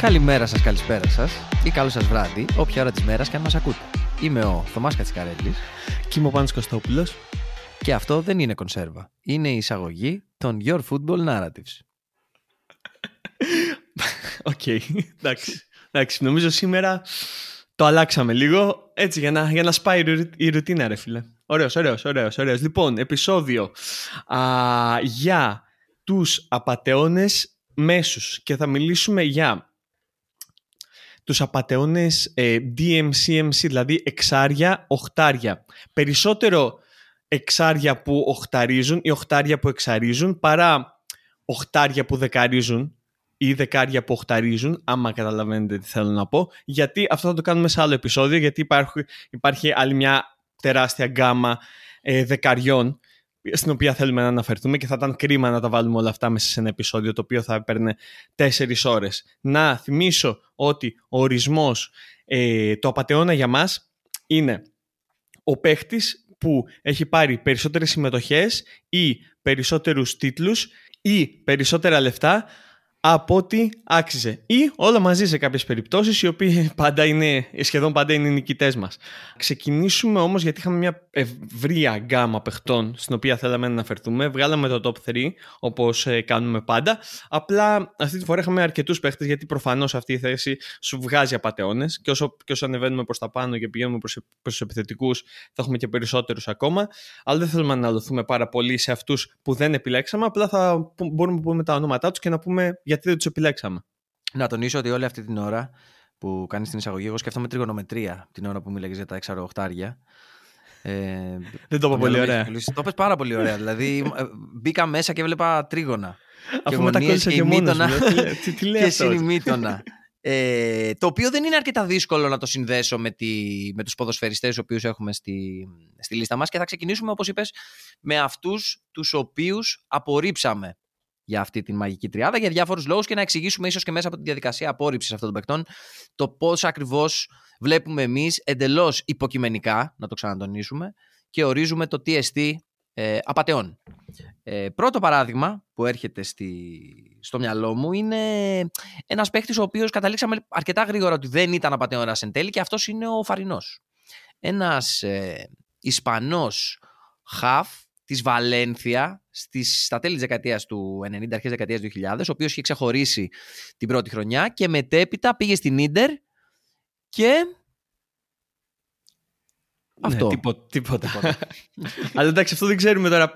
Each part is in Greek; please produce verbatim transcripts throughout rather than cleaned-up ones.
Καλημέρα σας, καλησπέρα σας ή καλό σας βράδυ, όποια ώρα της μέρας και αν μας ακούτε. Είμαι ο Θωμάς Κατσικαρέλλης και είμαι ο Πάντης Κωστόπουλος και αυτό δεν είναι κονσέρβα. Είναι η εισαγωγή των Your Football Narratives. Οκ, okay, εντάξει. εντάξει. Νομίζω σήμερα το αλλάξαμε λίγο έτσι για να, για να σπάει η ρουτίνα, ρε φίλε. Ωραίος, ωραίος, ωραίος, ωραίος. Λοιπόν, επεισόδιο α, για τους απατεώνες μέσους και θα μιλήσουμε για τους απατεώνες ε, ντι εμ σι εμ σι, δηλαδή εξάρια, οχτάρια. Περισσότερο εξάρια που οχταρίζουν ή οχτάρια που εξαρίζουν παρά οχτάρια που δεκαρίζουν ή δεκάρια που οχταρίζουν, άμα καταλαβαίνετε τι θέλω να πω, γιατί αυτό θα το κάνουμε σε άλλο επεισόδιο, γιατί υπάρχει, υπάρχει άλλη μια τεράστια γκάμα ε, δεκαριών στην οποία θέλουμε να αναφερθούμε και θα ήταν κρίμα να τα βάλουμε όλα αυτά μέσα σε ένα επεισόδιο το οποίο θα έπαιρνε τέσσερις ώρες. Να θυμίσω ότι ο ορισμός ε, το απατεώνα για μας είναι ο παίχτης που έχει πάρει περισσότερες συμμετοχές ή περισσότερους τίτλους ή περισσότερα λεφτά από ό,τι άξιζε ή όλα μαζί σε κάποιες περιπτώσεις οι οποίοι πάντα είναι, σχεδόν πάντα είναι νικητές μας. Ξεκινήσουμε όμως γιατί είχαμε μια ευρία γκάμα παιχτών στην οποία θέλαμε να αναφερθούμε. Βγάλαμε το top τρία όπως κάνουμε πάντα. Απλά αυτή τη φορά είχαμε αρκετούς παίχτες γιατί προφανώς αυτή η θέση σου βγάζει απατεώνες και όσο, και όσο ανεβαίνουμε προς τα πάνω και πηγαίνουμε προς, προς τους επιθετικούς θα έχουμε και περισσότερους ακόμα. Αλλά δεν θέλουμε να αναλωθούμε πάρα πολύ σε αυτούς που δεν επιλέξαμε. Απλά θα μπορούμε να πούμε τα ονόματά τους και να πούμε γιατί δεν τους επιλέξαμε. Να τονίσω ότι όλη αυτή την ώρα που κάνεις την εισαγωγή, εγώ σκέφτομαι τριγωνομετρία την ώρα που μιλάγες για τα εξαροχτάρια. Ε, δεν το είπα πολύ ωραία. Το είπες πάρα πολύ ωραία. Δηλαδή, μπήκα μέσα και έβλεπα τρίγωνα. Αφού μετακόλλησα και μόνος μου. Και συνημείτωνα. Ε, το οποίο δεν είναι αρκετά δύσκολο να το συνδέσω με, τη, με τους ποδοσφαιριστές τους οποίους έχουμε στη, στη λίστα μας και θα ξεκινήσουμε, όπως είπες, με αυτούς τους οποίους απορρίψαμε για αυτή τη μαγική τριάδα, για διάφορους λόγους και να εξηγήσουμε ίσως και μέσα από τη διαδικασία απόρριψης αυτών των παικτών το πώς ακριβώς βλέπουμε εμείς εντελώς υποκειμενικά, να το ξανατονίσουμε, και ορίζουμε το τι ε, απατεών. Ε, πρώτο παράδειγμα που έρχεται στη, στο μυαλό μου είναι ένας παίκτης ο οποίος καταλήξαμε αρκετά γρήγορα ότι δεν ήταν απατεώνας εν τέλει και αυτός είναι ο Φαρινός. Ένας ε, Ισπανός χαφ της Βαλένθια στις, στα τέλη της δεκαετίας του ενενήντα, αρχές δεκαετίας του δύο χιλιάδες, ο οποίος είχε ξεχωρίσει την πρώτη χρονιά και μετέπειτα πήγε στην Ίντερ και... Αυτό. Ναι, τίποτα. τίποτα, τίποτα. Αλλά εντάξει, αυτό δεν ξέρουμε τώρα.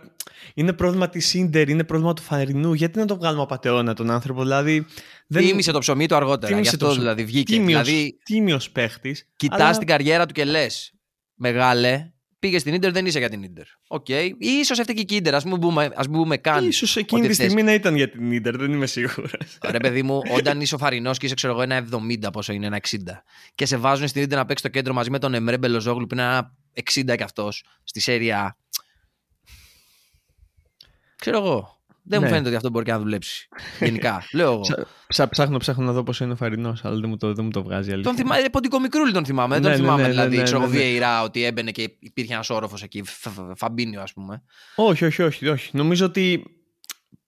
Είναι πρόβλημα της Ίντερ, είναι πρόβλημα του Φαρινού. Γιατί να το βγάλουμε απατεώνα τον άνθρωπο, δηλαδή. Δεν... Τίμησε το ψωμί του αργότερα. Γι' αυτό το... δηλαδή βγήκε. Τίμιος, δηλαδή... τίμιος παίχτης. Κοιτάς αλλά... την καριέρα του και λες, μεγάλε. Πήγε στην Ίντερ, δεν είσαι για την Ίντερ. Οκ. Okay. Ίσως αυτή και η Ίντερ, ας μην πούμε, πούμε καν. Ίσως εκείνη τη θες... στιγμή να ήταν για την Ίντερ, δεν είμαι σίγουρος. Ρε παιδί μου, όταν είσαι ο Φαρινός και είσαι, ξέρω εγώ, ένα εβδομήντα, πόσο είναι, ένα εξήντα, και σε βάζουν στην Ίντερ να παίξει το κέντρο μαζί με τον Εμρέ Μπελοζόγλου που είναι ένα εξήντα κι αυτός στη Σέρια. Ξέρω εγώ. Δεν ναι. μου φαίνεται ότι αυτό μπορεί και να δουλέψει. Γενικά. Λέω εγώ. Ψά, ψάχνω, ψάχνω να δω πόσο είναι ο Φαρινός, αλλά δεν μου το, δεν μου το βγάζει. Αλήθεια. Τον θυμάμαι. Ποντικομικρούλη τον θυμάμαι. Δεν ναι, τον θυμάμαι ναι, ναι, δηλαδή. Ξέρω ναι, ναι, ναι. Βιεϊρά ότι έμπαινε και υπήρχε ένας όροφος εκεί. Φαμπίνιο, ας πούμε. Όχι, όχι, όχι, όχι. Νομίζω ότι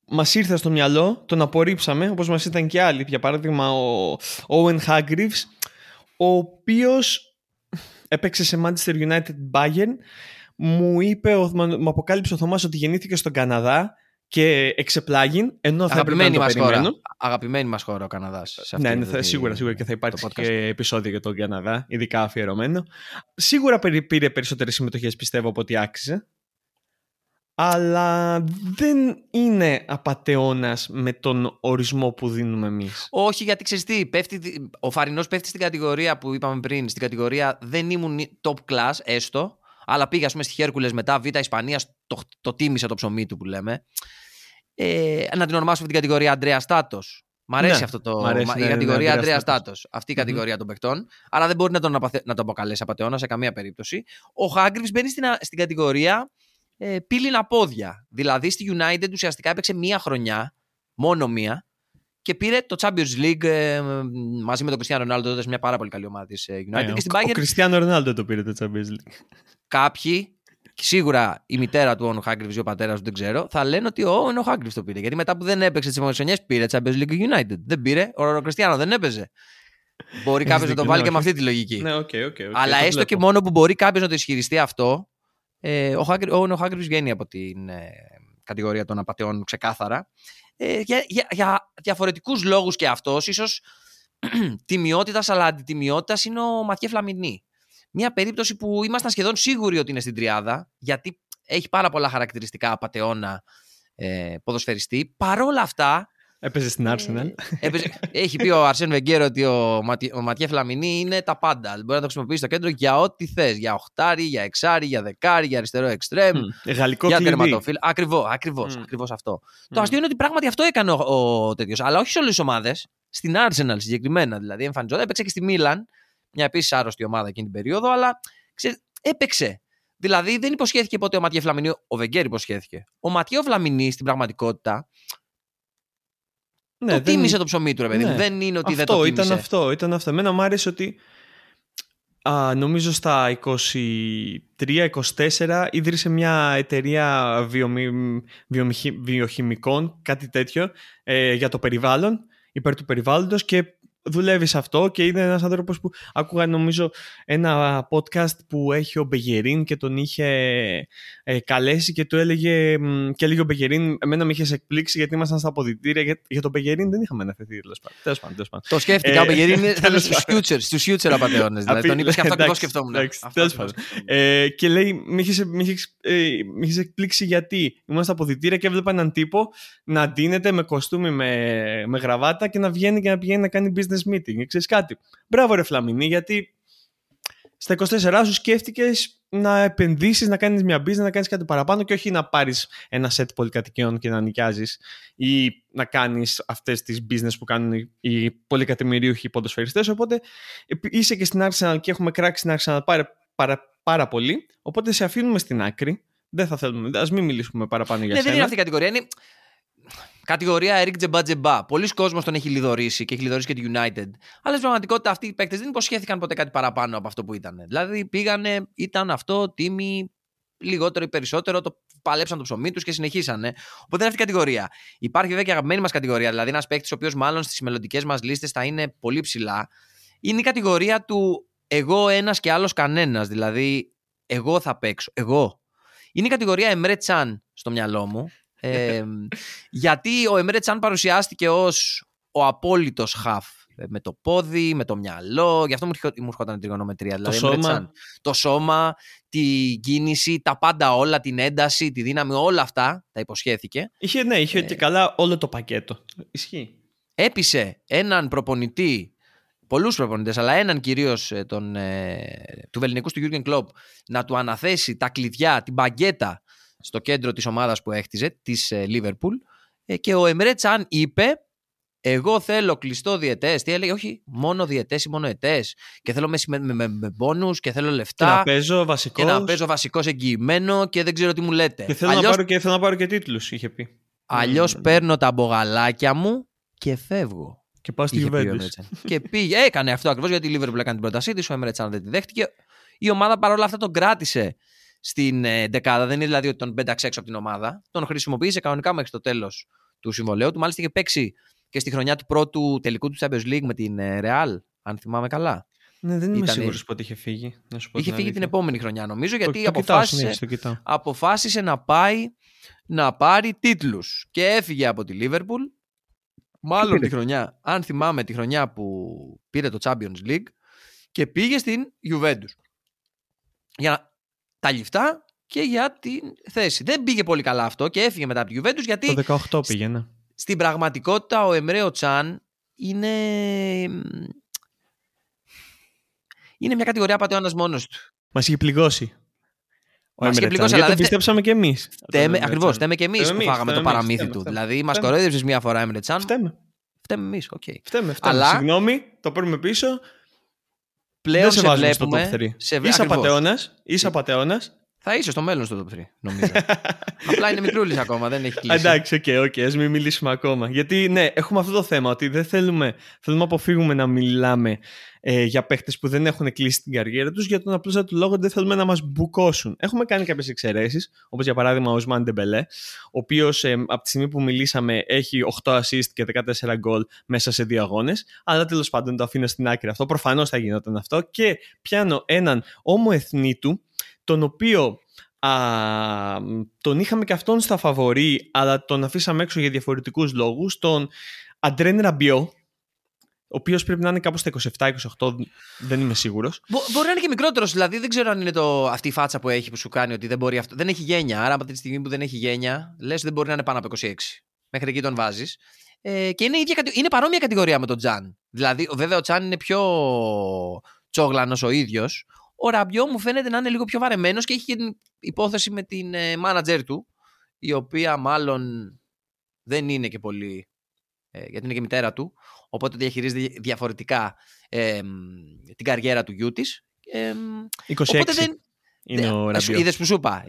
μας ήρθε στο μυαλό, τον απορρίψαμε, όπως μας ήταν και άλλοι. Για παράδειγμα, ο Όουεν Χάργκριβς, ο οποίος έπαιξε σε Manchester United Bayern. Μου, είπε, μου αποκάλυψε ο Θωμάς ότι γεννήθηκε στον Καναδά. Και εξεπλάγιν, ενώ θα αγαπημένη μας χώρα. Αγαπημένη μας χώρα ο Καναδάς. Ναι, ναι θα, σίγουρα, σίγουρα και θα υπάρχει και επεισόδιο για τον Καναδά, ειδικά αφιερωμένο. Σίγουρα πήρε περισσότερες συμμετοχές, πιστεύω, από ό,τι άξιζε. Αλλά δεν είναι απατεώνας με τον ορισμό που δίνουμε εμείς. Όχι, γιατί ξέρεις τι, πέφτει, ο Φαρινός πέφτει στην κατηγορία που είπαμε πριν, στην κατηγορία δεν ήμουν top class, έστω. Αλλά πήγα, ας πούμε, στη Χέρκουλες μετά, Β' Ισπανίας, το, το τίμησε το ψωμί του που λέμε. Ε, να την ονομάσουμε την κατηγορία Αντρέα Στάτος. Μ' αρέσει ναι, αυτό το. Αρέσει, η ναι, κατηγορία ναι, Αντρέα Στάτος. Αυτή η mm-hmm. κατηγορία των παικτών. Αλλά δεν μπορεί να τον, απαθε... να τον αποκαλέσει απατεώνα σε καμία περίπτωση. Ο Χάγκριβς μπαίνει στην, στην κατηγορία ε, πύληνα πόδια. Δηλαδή στη United ουσιαστικά έπαιξε μία χρονιά, μόνο μία, και πήρε το Champions League ε, μαζί με τον Κριστιάνο Ρονάλντο, τότε σε μια πάρα πολύ καλή ομάδα της United. Ναι, και στην ο, Bayern... ο Κριστιάνο Ρονάλντο το πήρε το Champions League. Κάποιοι σίγουρα η μητέρα του Όουεν Χάργκριβς ή ο πατέρας του, δεν ξέρω, θα λένε ότι ο Όουεν Χάργκριβς το πήρε. Γιατί μετά που δεν έπαιξε τις μονοσονιές, πήρε Champions League United. Δεν πήρε. Ο Κριστιάνο δεν έπαιζε. Μπορεί κάποιος να το βάλει και με αυτή τη λογική. Ναι, okay, okay, okay, αλλά έστω και μόνο που μπορεί κάποιος να το ισχυριστεί αυτό, ε, ο Όουεν Χάργκριβς βγαίνει από την ε, κατηγορία των απατεών ξεκάθαρα. Ε, για, για, για διαφορετικούς λόγους και αυτός, ίσως τιμιότητας, αλλά αντιτιμιότητας, είναι ο Ματιέ Φλαμινί. Μια περίπτωση που ήμασταν σχεδόν σίγουροι ότι είναι στην τριάδα, γιατί έχει πάρα πολλά χαρακτηριστικά απατεώνα ε, ποδοσφαιριστή. Παρόλα αυτά. Έπαιζε στην Arsenal. Ε, έπαιζε, έχει πει ο Αρσέν Βενγκέρ ότι ο, Ματι, ο Ματιέ Φλαμινί είναι τα πάντα. Μπορεί να το χρησιμοποιήσει στο κέντρο για ό,τι θες. Για οχτάρι, για εξάρι, για δεκάρι, για αριστερό εξτρέμ. Mm. Γαλλικό τερματοφύλακα. Ακριβώς, ακριβώς, mm. ακριβώς αυτό. Mm. Το αστείο είναι ότι πράγματι αυτό έκανε ο, ο τέτοιος. Αλλά όχι σε όλες τις ομάδες. Στην Arsenal συγκεκριμένα. Δηλαδή εμφανιζόταν. Έπαιξε και στη Μίλαν. Μια επίσης άρρωστη ομάδα εκείνη την περίοδο, αλλά ξέρεις, έπαιξε. Δηλαδή δεν υποσχέθηκε ποτέ ο Ματιέ Φλαμινί, ο Βενγκέρ υποσχέθηκε. Ο Ματιέ Φλαμινί στην πραγματικότητα. Ναι, το δεν... τίμησε το ψωμί του, ρε παιδί μου. Ναι. Δεν είναι ότι αυτό, δεν το τίμησε. Ήταν αυτό, ήταν αυτό. Εμένα μου άρεσε ότι α, νομίζω στα είκοσι τρία είκοσι τέσσερα ίδρυσε μια εταιρεία βιομη... βιομηχη... βιοχημικών, κάτι τέτοιο, ε, για το περιβάλλον, υπέρ του περιβάλλοντος, και δουλεύει σε αυτό, και είναι ένας άνθρωπος που άκουγα, νομίζω, ένα podcast που έχει ο Μπεγερίν και τον είχε ε, καλέσει και του έλεγε, και λέγει ο Μπεγερίν, εμένα με είχε εκπλήξει γιατί ήμασταν στα αποδυτήρια, για, για τον Μπεγερίν δεν είχαμε αναφερθεί, τέλος πάντων. Το σκέφτηκα, ε, ο Μπεγερίν ήταν στους future, στους future απατεώνες, δηλαδή τον είπες και αυτό ακριβώς σκεφτόμουν. Τέλος πάντων. Και λέει, με είχε εκπλήξει γιατί ήμασταν στα αποδυτήρια και έβλεπα έναν τύπο να ντύνεται με κοστούμι, με γραβάτα, και να βγαίνει και να πηγαίνει να κάνει business meeting. Ξέρεις κάτι. Μπράβο ρε Φλαμινί, γιατί στα είκοσι τέσσερα σου σκέφτηκες να επενδύσεις, να κάνεις μια business, να κάνεις κάτι παραπάνω, και όχι να πάρεις ένα σετ πολυκατοικιών και να νοικιάζεις ή να κάνεις αυτές τις business που κάνουν οι πολυκατομμυρίουχοι ποδοσφαιριστές. Οπότε είσαι και στην Arsenal και έχουμε κράξει στην Arsenal πάρα, πάρα, πάρα πολύ. Οπότε σε αφήνουμε στην άκρη. Δεν θα θέλουμε. Ας μην μιλήσουμε παραπάνω για ναι, σένα. Δεν είναι αυτή η κατηγορία. Είναι... κατηγορία Eric Τζεμπά Τζεμπά. Πολλοί κόσμος τον έχει λιδωρήσει και έχει λιδωρήσει και τη United. Αλλά στην πραγματικότητα αυτοί οι παίκτες δεν υποσχέθηκαν ποτέ κάτι παραπάνω από αυτό που ήταν. Δηλαδή πήγανε, ήταν αυτό, τίμοι, λιγότερο ή περισσότερο, το παλέψαν το ψωμί τους και συνεχίσανε. Οπότε είναι αυτή η κατηγορία. Υπάρχει βέβαια και αγαπημένη μας κατηγορία. Δηλαδή ένας παίκτης ο οποίος μάλλον στις μελλοντικές μας λίστες θα είναι πολύ ψηλά. Είναι η κατηγορία του εγώ ένας και άλλος κανένας. Δηλαδή εγώ θα παίξω. Εγώ. Είναι η κατηγορία Εμρέ Τσαν στο μυαλό μου. ε, γιατί ο Εμρέ Τσαν παρουσιάστηκε ως ο απόλυτος χαφ, με το πόδι, με το μυαλό, γι' αυτό μου έρχονταν η τριγωνομετρία, δηλαδή, το, σώμα. το σώμα, την κίνηση, τα πάντα όλα, την ένταση, τη δύναμη, όλα αυτά τα υποσχέθηκε. Είχε, ναι, είχε ε, και καλά όλο το πακέτο. Ισχύει. Έπεισε έναν προπονητή, πολλούς προπονητές, αλλά έναν κυρίως τον, ε, του βελληνικού του Γιούργεν Κλοπ, να του αναθέσει τα κλειδιά, την μπαγκέτα στο κέντρο της ομάδας που έχτιζε, της Λίβερπουλ, ε, και ο Εμρέ Τσαν είπε εγώ θέλω κλειστό διετές, τι έλεγε, όχι μόνο διετές ή μόνο ετές, και θέλω με, με, με, με μπόνους και θέλω λεφτά και να παίζω βασικός, και να παίζω βασικός εγγυημένο και δεν ξέρω τι μου λέτε, και θέλω, αλλιώς, να, πάρω και, θέλω να πάρω και τίτλους, είχε πει, αλλιώς mm. παίρνω τα μπογαλάκια μου και φεύγω και πάω στη Γιουβέντους. Και πήγε, έκανε αυτό ακριβώς, γιατί η Λίβερπουλ έκανε την πρότασή της, ο Εμρέ Τσαν δεν τη δέχτηκε, η ομάδα παρόλα αυτά τον κράτησε στην δεκάδα, δεν είναι δηλαδή ότι τον πέταξε έξω από την ομάδα. Τον χρησιμοποίησε κανονικά μέχρι το τέλος του συμβολαίου του. Μάλιστα είχε παίξει και στη χρονιά του πρώτου τελικού του Champions League με την Real, αν θυμάμαι καλά. Ναι, δεν είμαι Ήταν... σίγουρος πότε είχε φύγει. Να σου πω είχε την φύγει την επόμενη χρονιά, νομίζω, γιατί το, αποφάσισε, το κοιτάω, ναι, το αποφάσισε να πάει να πάρει τίτλους. Και έφυγε από τη Liverpool. Μάλλον τη χρονιά, αν θυμάμαι, τη χρονιά που πήρε το Champions League και πήγε στην Juventus. Για να. Τα λεφτά και για την θέση. Δεν πήγε πολύ καλά αυτό και έφυγε μετά από τη Juventus, γιατί το δεκαοκτώ πήγαινε. Σ- στην πραγματικότητα ο Εμρέ Τσαν είναι... είναι μια κατηγορία απατεώνας μόνος του. Μας είχε πληγώσει. Μας είχε πληγώσει, αλλά δεν πιστέψαμε και εμείς. Ακριβώς, φταίμε και εμείς που φάγαμε το παραμύθι του. Δηλαδή μας κοροϊδεύσεις μια φορά Εμρέ Τσαν. Φταίμε. Φταίμε εμείς, οκ. Φταίμε, φταίμε. Συγγνώμη, το παίρνουμε πίσω. Πλέον δεν σε βάζουμε βλέπουμε, στο top τρία. Είσαι απατεώνας, Θα είσαι στο μέλλον στο top τρία, νομίζω. Απλά είναι μικρούλης ακόμα, δεν έχει κλείσει. Εντάξει, οκ, okay, okay, ας μην μιλήσουμε ακόμα. Γιατί ναι, έχουμε αυτό το θέμα ότι δεν θέλουμε, θέλουμε να αποφύγουμε να μιλάμε ε, για παίχτες που δεν έχουν κλείσει την καριέρα τους, για τον απλούστατο του λόγο ότι δεν θέλουμε να μας μπουκώσουν. Έχουμε κάνει κάποιες εξαιρέσεις, όπως για παράδειγμα ο Οσμάν Ντεμπελέ, ο οποίος ε, από τη στιγμή που μιλήσαμε έχει οκτώ ασίστ και δεκατέσσερα γκολ μέσα σε δύο αγώνες. Αλλά τέλος πάντων το αφήνω στην άκρη αυτό. Προφανώς θα γινόταν αυτό. Και πιάνω έναν ομοεθνή του, τον οποίο α, τον είχαμε και αυτόν στα φαβορί, αλλά τον αφήσαμε έξω για διαφορετικούς λόγους, τον Αντριέν Ραμπιό, ο οποίος πρέπει να είναι κάπου στα είκοσι επτά είκοσι οκτώ, δεν είμαι σίγουρος. Μπο, μπορεί να είναι και μικρότερος, δηλαδή δεν ξέρω αν είναι το, αυτή η φάτσα που έχει που σου κάνει ότι δεν μπορεί αυτό. Δεν έχει γένεια, άρα από τη στιγμή που δεν έχει γένεια, λες δεν μπορεί να είναι πάνω από είκοσι έξι. Μέχρι εκεί τον βάζεις. Ε, και είναι, ίδια, είναι παρόμοια κατηγορία με τον Τσαν. Δηλαδή, βέβαια ο Τσαν είναι πιο τσόγλανος ο ίδιος. Ο Ραμπιό μου φαίνεται να είναι λίγο πιο βαρεμένος και έχει και την υπόθεση με την manager του, η οποία μάλλον δεν είναι και πολύ, γιατί είναι και μητέρα του, οπότε διαχειρίζεται διαφορετικά ε, την καριέρα του γιού της. Ε, είκοσι έξι δεν, είναι δε, ο Ραμπιό. Είδες που σου είπα.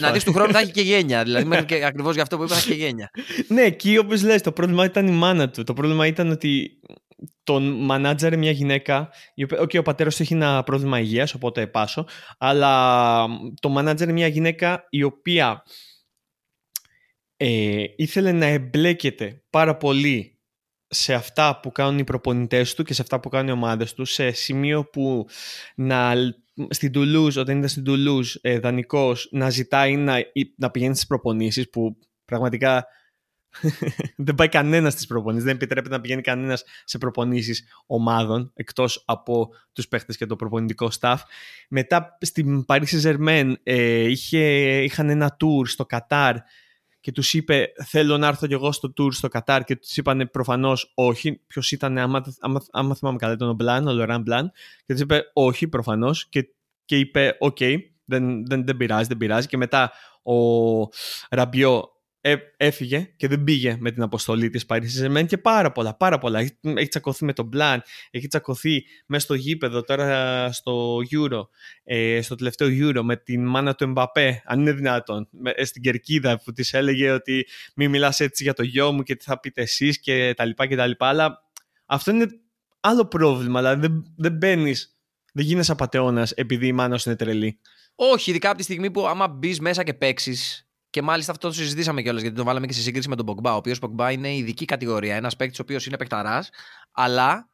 Να δεις του χρόνου θα έχει και γένεια. Δηλαδή, και, ακριβώς γι' αυτό που είπα θα έχει και γένεια. Ναι, εκεί όπως λες το πρόβλημα ήταν η μάνα του. Το πρόβλημα ήταν ότι τον μανάτζαρε μια γυναίκα. Okay, ο πατέρας του έχει ένα πρόβλημα υγείας, οπότε πάσω. Αλλά το μανάτζαρε μια γυναίκα η οποία ε, ήθελε να εμπλέκεται πάρα πολύ σε αυτά που κάνουν οι προπονητές του και σε αυτά που κάνουν οι ομάδες του, σε σημείο που να, στην Τουλούζ, όταν ήταν στην Τουλούζ ε, δανεικός, να ζητάει να, να πηγαίνει στις προπονήσεις που πραγματικά δεν πάει κανένας στις προπονήσεις, δεν επιτρέπεται να πηγαίνει κανένας σε προπονήσεις ομάδων εκτός από τους παίχτες και το προπονητικό staff. Μετά στην Paris Saint-Germain ε, είχε, είχαν ένα tour στο Κατάρ και τους είπε θέλω να έρθω κι εγώ στο tour στο Κατάρ και τους είπανε προφανώς όχι. Ποιος ήταν, άμα, άμα, άμα θυμάμαι καλά, τον Μπλάν, ο Λοράν Μπλάν, και τους είπε όχι προφανώς και, και είπε οκ, okay, δεν, δεν, δεν πειράζει, δεν πειράζει. Και μετά ο Ραμπιό Ε, έφυγε και δεν πήγε με την αποστολή της Paris Saint-Germain και πάρα πολλά, πάρα πολλά. Έχει, έχει τσακωθεί με τον Μπλαν, έχει τσακωθεί μέσα στο γήπεδο τώρα στο Euro, ε, στο τελευταίο Euro με την μάνα του Εμπαπέ, αν είναι δυνατόν, με, στην κερκίδα που της έλεγε ότι μη μιλάς έτσι για το γιο μου και τι θα πείτε εσείς και τα λοιπά και τα λοιπά. Αλλά αυτό είναι άλλο πρόβλημα, δηλαδή δεν, δεν μπαίνεις, δεν γίνεσαι απατεώνας επειδή η μάνα σου είναι τρελή. Όχι, ειδικά από τη στιγμή που άμα μπει μέσα και παίξει. Και μάλιστα αυτό το συζητήσαμε κιόλας, γιατί το βάλαμε και σε σύγκριση με τον Πογμπά, ο οποίος Πογμπά είναι ειδική κατηγορία. Ένας παίκτης ο οποίος είναι παικταράς, αλλά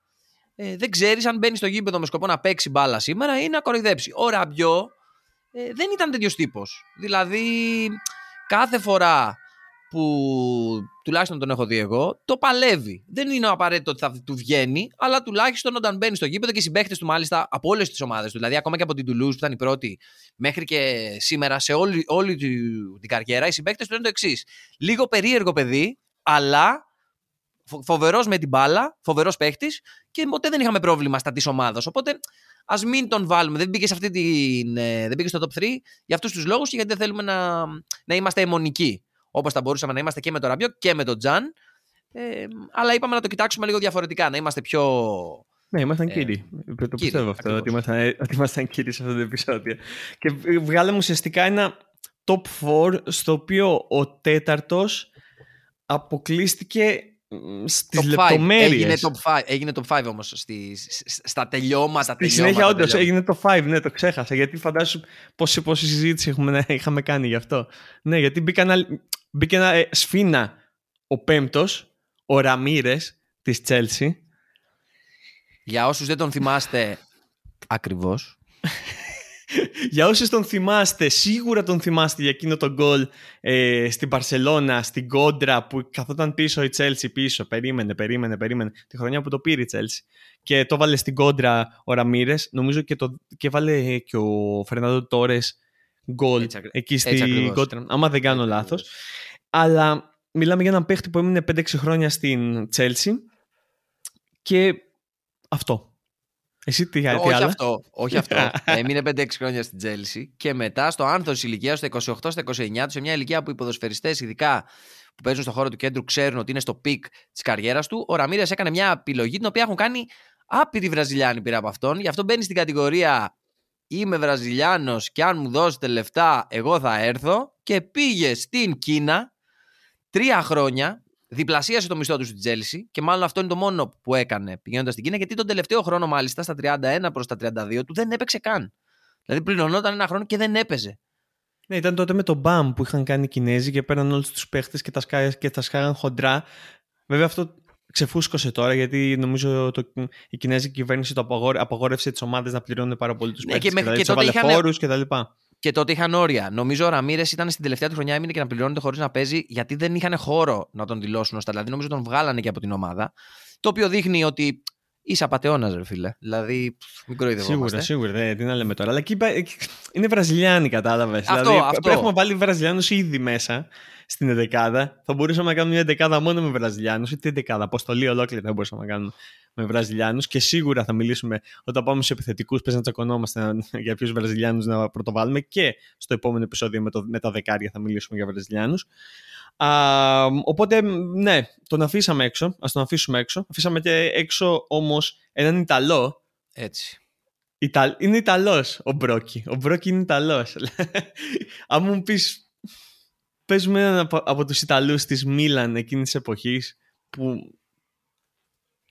ε, δεν ξέρεις αν μπαίνει στο γήπεδο με σκοπό να παίξει μπάλα σήμερα ή να κοροϊδέψει. Ο Ραμπιό ε, δεν ήταν τέτοιος τύπος. Δηλαδή, κάθε φορά που τουλάχιστον τον έχω δει εγώ, το παλεύει. Δεν είναι απαραίτητο ότι θα του βγαίνει, αλλά τουλάχιστον όταν μπαίνει στο γήπεδο και οι συμπαίκτες του μάλιστα από όλες τις ομάδες του, δηλαδή ακόμα και από την Τουλούζ που ήταν η πρώτη μέχρι και σήμερα, σε όλη, όλη την καριέρα, οι συμπαίκτες του είναι το εξής. Λίγο περίεργο παιδί, αλλά φοβερός με την μπάλα, φοβερός παίχτης και ποτέ δεν είχαμε πρόβλημα στα της ομάδας. Οπότε ας μην τον βάλουμε. Δεν μπήκε, σε αυτή την, δεν μπήκε στο top τρία για αυτούς τους λόγους και γιατί δεν θέλουμε να, να είμαστε αιμονικοί. Όπως θα μπορούσαμε να είμαστε και με τον Ραμπιό και με τον Τζαν. Ε, αλλά είπαμε να το κοιτάξουμε λίγο διαφορετικά, να είμαστε πιο. Ναι, ήμασταν ε, κύριοι. Το πιστεύω αυτό, ότι ήμασταν, ότι ήμασταν κύριοι σε αυτό το επεισόδιο. Και βγάλαμε ουσιαστικά ένα top τέσσερα, στο οποίο ο τέταρτος αποκλείστηκε στις λεπτομέρειες. Έγινε top πέντε όμως στις, στα τελειώματα. Στη συνέχεια, όντως έγινε top πέντε, ναι, το ξέχασα. Γιατί φαντάσου πόση, πόση συζήτηση έχουμε, είχαμε κάνει γι' αυτό. Ναι, γιατί μπήκαν άλλοι. Μπήκε ένα ε, σφίνα ο πέμπτος, ο Ραμίρες της Τσέλσι. Για όσους δεν τον θυμάστε ακριβώς. Για όσους τον θυμάστε, σίγουρα τον θυμάστε για εκείνο τον γκολ ε, στην Μπαρσελόνα, στην Κόντρα που καθόταν πίσω η Τσέλσι πίσω. Περίμενε, περίμενε, περίμενε. Τη χρονιά που το πήρε η Τσέλσι. Και το βάλε στην Κόντρα ο Ραμίρες. Νομίζω και, το, και βάλε και ο Φερνάντο Τόρες γκολ εκεί στην Κόντρα, άμα δεν κάνω λάθος. Αλλά μιλάμε για έναν παίχτη που έμεινε πέντε έξι χρόνια στην Τσέλσι και αυτό. Εσύ τι, τι όχι άλλα? Αυτό, όχι αυτό. Έμεινε πέντε έξι χρόνια στην Τσέλσι και μετά στο άνθος ηλικίας, στο είκοσι οκτώ, στο είκοσι εννιά, σε μια ηλικία που οι ποδοσφαιριστές, ειδικά που παίζουν στον χώρο του κέντρου, ξέρουν ότι είναι στο πικ της καριέρας του, ο Ραμίρες έκανε μια επιλογή την οποία έχουν κάνει άπειροι Βραζιλιάνοι πέρα από αυτόν. Γι' αυτό μπαίνει στην κατηγορία είμαι Βραζιλιάνος και αν μου δώσετε λεφτά εγώ θα έρθω, και πήγε στην Κίνα τρία χρόνια, διπλασίασε το μισθό του στην Τσέλσι και μάλλον αυτό είναι το μόνο που έκανε πηγαίνοντας στην Κίνα, γιατί τον τελευταίο χρόνο μάλιστα στα τριάντα ένα προς τα τριάντα δύο του δεν έπαιξε καν. Δηλαδή πληρωνόταν ένα χρόνο και δεν έπαιζε. Ναι, ήταν τότε με τον μπαμ που είχαν κάνει οι Κινέζοι και παίρναν όλους τους παίχτες και τα, σκά, και τα σκάγαν χοντρά. Βέβαια αυτό ξεφούσκωσε τώρα, γιατί νομίζω το, η Κινέζικη κυβέρνηση το απαγόρευσε, απαγόρευσε τις ομάδες να πληρώνουν πάρα πολύ τους ναι, παίχτες και, και, και, και τότε φόρους και τα λοιπά. Και τότε είχαν όρια. Νομίζω ο Ραμίρες ήταν στην τελευταία του χρονιά, έμεινε και να πληρώνεται χωρίς να παίζει, γιατί δεν είχαν χώρο να τον δηλώσουν. Δηλαδή νομίζω τον βγάλανε και από την ομάδα. Το οποίο δείχνει ότι είσαι απατεώνας, ρε φίλε. Δηλαδή, μην κοροϊδευόμαστε. Σίγουρα, σίγουρα. Δε, τι να λέμε τώρα. Αλλά και είναι Βραζιλιάνοι, κατάλαβες. Δηλαδή, αυτό. Έχουμε πάλι Βραζιλιάνους ήδη μέσα στην εντεκάδα. Θα μπορούσαμε να κάνουμε μια εντεκάδα μόνο με Βραζιλιάνους. Ή τι εντεκάδα, αποστολή ολόκληρη θα μπορούσαμε να κάνουμε με Βραζιλιάνους. Και σίγουρα θα μιλήσουμε όταν πάμε στους επιθετικούς. Πες να τσακωνόμαστε για ποιους Βραζιλιάνους να πρωτοβάλουμε. Και στο επόμενο επεισόδιο με, το, με τα δεκάρια θα μιλήσουμε για Βραζιλιάνους. Uh, οπότε ναι, τον αφήσαμε έξω, ας τον αφήσουμε έξω. Αφήσαμε και έξω όμως έναν Ιταλό. Έτσι. Ιτα... Είναι Ιταλός ο Μπρόκι. Ο Μπρόκι είναι Ιταλός. Αν μου πεις, παίζουμε έναν από τους Ιταλούς της Μίλαν εκείνης της εποχής που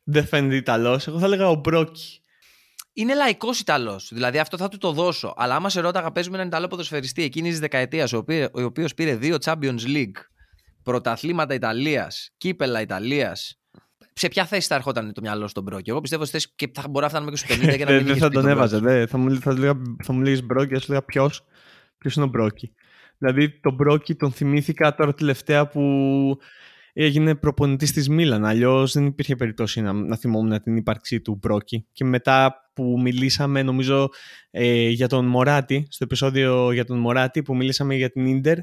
δεν φαίνεται Ιταλός, εγώ θα έλεγα ο Μπρόκι. Είναι λαϊκός Ιταλός, δηλαδή αυτό θα του το δώσω. Αλλά άμα σε ρώταγα, παίζουμε έναν Ιταλό ποδοσφαιριστή εκείνης της δεκαετίας, ο οποίος πήρε δύο Champions League, πρωταθλήματα Ιταλίας, κύπελα Ιταλίας. Σε ποια θέση θα ερχόταν το μυαλό στον Μπρόκι? Εγώ πιστεύω στις θέσεις και θα μπορώ να φτάνουμε στους πενήντα και να μην είχες πει τον Μπρόκι. Δεν θα τον έβαζε. Θα μου λέγεις Μπρόκι, θα σου λέγα ποιος. Ποιος είναι ο Μπρόκι? Δηλαδή τον Μπρόκι τον θυμήθηκα τώρα τελευταία που έγινε προπονητής της Μίλαν. Αλλιώς δεν υπήρχε περίπτωση να, να θυμόμουν την ύπαρξή του Μπρόκι. Και μετά που μιλήσαμε, νομίζω, ε, για τον Μωράτη, στο επεισόδιο για τον Μωράτη, που μιλήσαμε για την Ίντερ,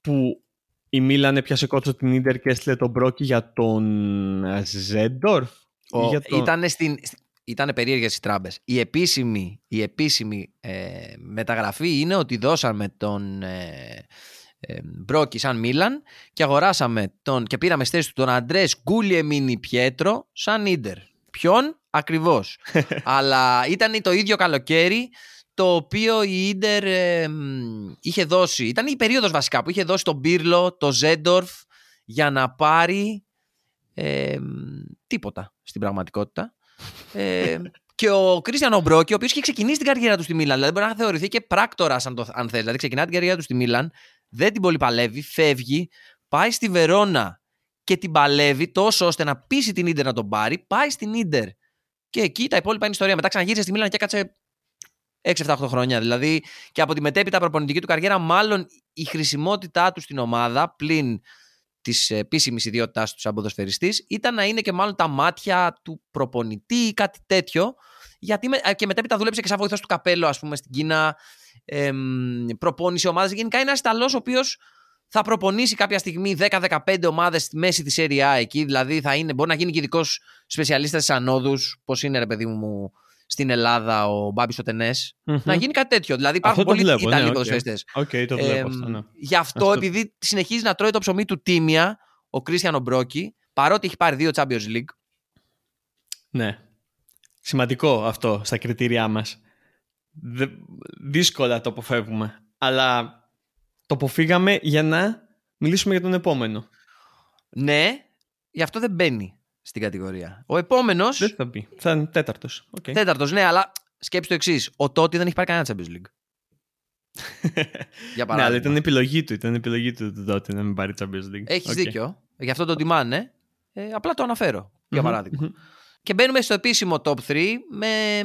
που η Μίλαν έπιασε κότσο την Ίντερ και έστειλε τον Μπρόκι για τον Ζέντορφ. Oh, τον... Ήτανε, στην... ήτανε περίεργες οι τράμπες. Η επίσημη, η επίσημη ε, μεταγραφή είναι ότι δώσαμε τον ε, ε, Μπρόκι σαν Μίλαν και αγοράσαμε τον και πήραμε στη θέση του τον Αντρές Γκούλιεμίνι Πιέτρο σαν Ίντερ. Ποιον? Ακριβώς. Αλλά ήταν το ίδιο καλοκαίρι το οποίο η Ίντερ ε, είχε δώσει, ήταν η περίοδος βασικά που είχε δώσει τον Πίρλο, το Ζέντορφ για να πάρει ε, τίποτα στην πραγματικότητα. ε, και ο Κριστιάνο Μπρόκι, ο οποίος είχε ξεκινήσει την καριέρα του στη Μίλαν, δηλαδή μπορεί να θεωρηθεί και πράκτορας αν, το, αν θέλει, δηλαδή ξεκινά την καριέρα του στη Μίλαν, δεν την πολυπαλεύει, φεύγει, πάει στη Βερόνα και την παλεύει τόσο ώστε να πείσει την Ίντερ να τον πάρει, πάει στην Ίντερ και εκεί τα υπόλοιπα είναι ιστορία. Μετά ξαναγύρισε στη Μίλαν και έκατσε έξι εφτά οκτώ χρόνια. Δηλαδή και από τη μετέπειτα προπονητική του καριέρα, μάλλον η χρησιμότητά του στην ομάδα, πλην της επίσημης ιδιότητάς του σαν ποδοσφαιριστής, ήταν να είναι και μάλλον τα μάτια του προπονητή ή κάτι τέτοιο. Γιατί και μετέπειτα δούλεψε και σαν βοηθός του Καπέλο, ας πούμε, στην Κίνα. Εμ, προπόνησε ομάδες. Γενικά είναι ένας Ιταλός ο οποίος θα προπονήσει κάποια στιγμή δέκα με δεκαπέντε ομάδες στη μέση της Serie A εκεί. Δηλαδή θα είναι, μπορεί να γίνει και ειδικός σπεσιαλίστας στις ανόδους, πώς είναι, ρε παιδί μου, στην Ελλάδα ο Μπάμπης ο Τενές. Mm-hmm. Να γίνει κάτι τέτοιο. Δηλαδή υπάρχουν πολλοί Ιταλοί ποδοσφαιριστές. Okay. Okay, ε, ναι. Γι' αυτό, αυτό επειδή συνεχίζει να τρώει το ψωμί του τίμια ο Κριστιάνο Μπρόκι, παρότι έχει πάρει δύο Champions League. Ναι. Σημαντικό αυτό στα κριτήριά μας. Δύσκολα το αποφεύγουμε. Αλλά το αποφύγαμε για να μιλήσουμε για τον επόμενο. Ναι, γι' αυτό δεν μπαίνει στην κατηγορία. Ο επόμενος. Δεν θα πει. Θα είναι τέταρτος. Okay. Τέταρτος, ναι, αλλά σκέψου το εξής. Ο Τότι δεν έχει πάρει κανένα Champions League. Για παράδειγμα. Ναι, αλλά ήταν επιλογή του. Ήταν επιλογή του το Τότι να μην πάρει Champions League. Έχεις okay. δίκιο. Γι' αυτό τον τιμάνε. Ε, απλά το αναφέρω. Για παράδειγμα. Mm-hmm, mm-hmm. Και μπαίνουμε στο επίσημο top τρία με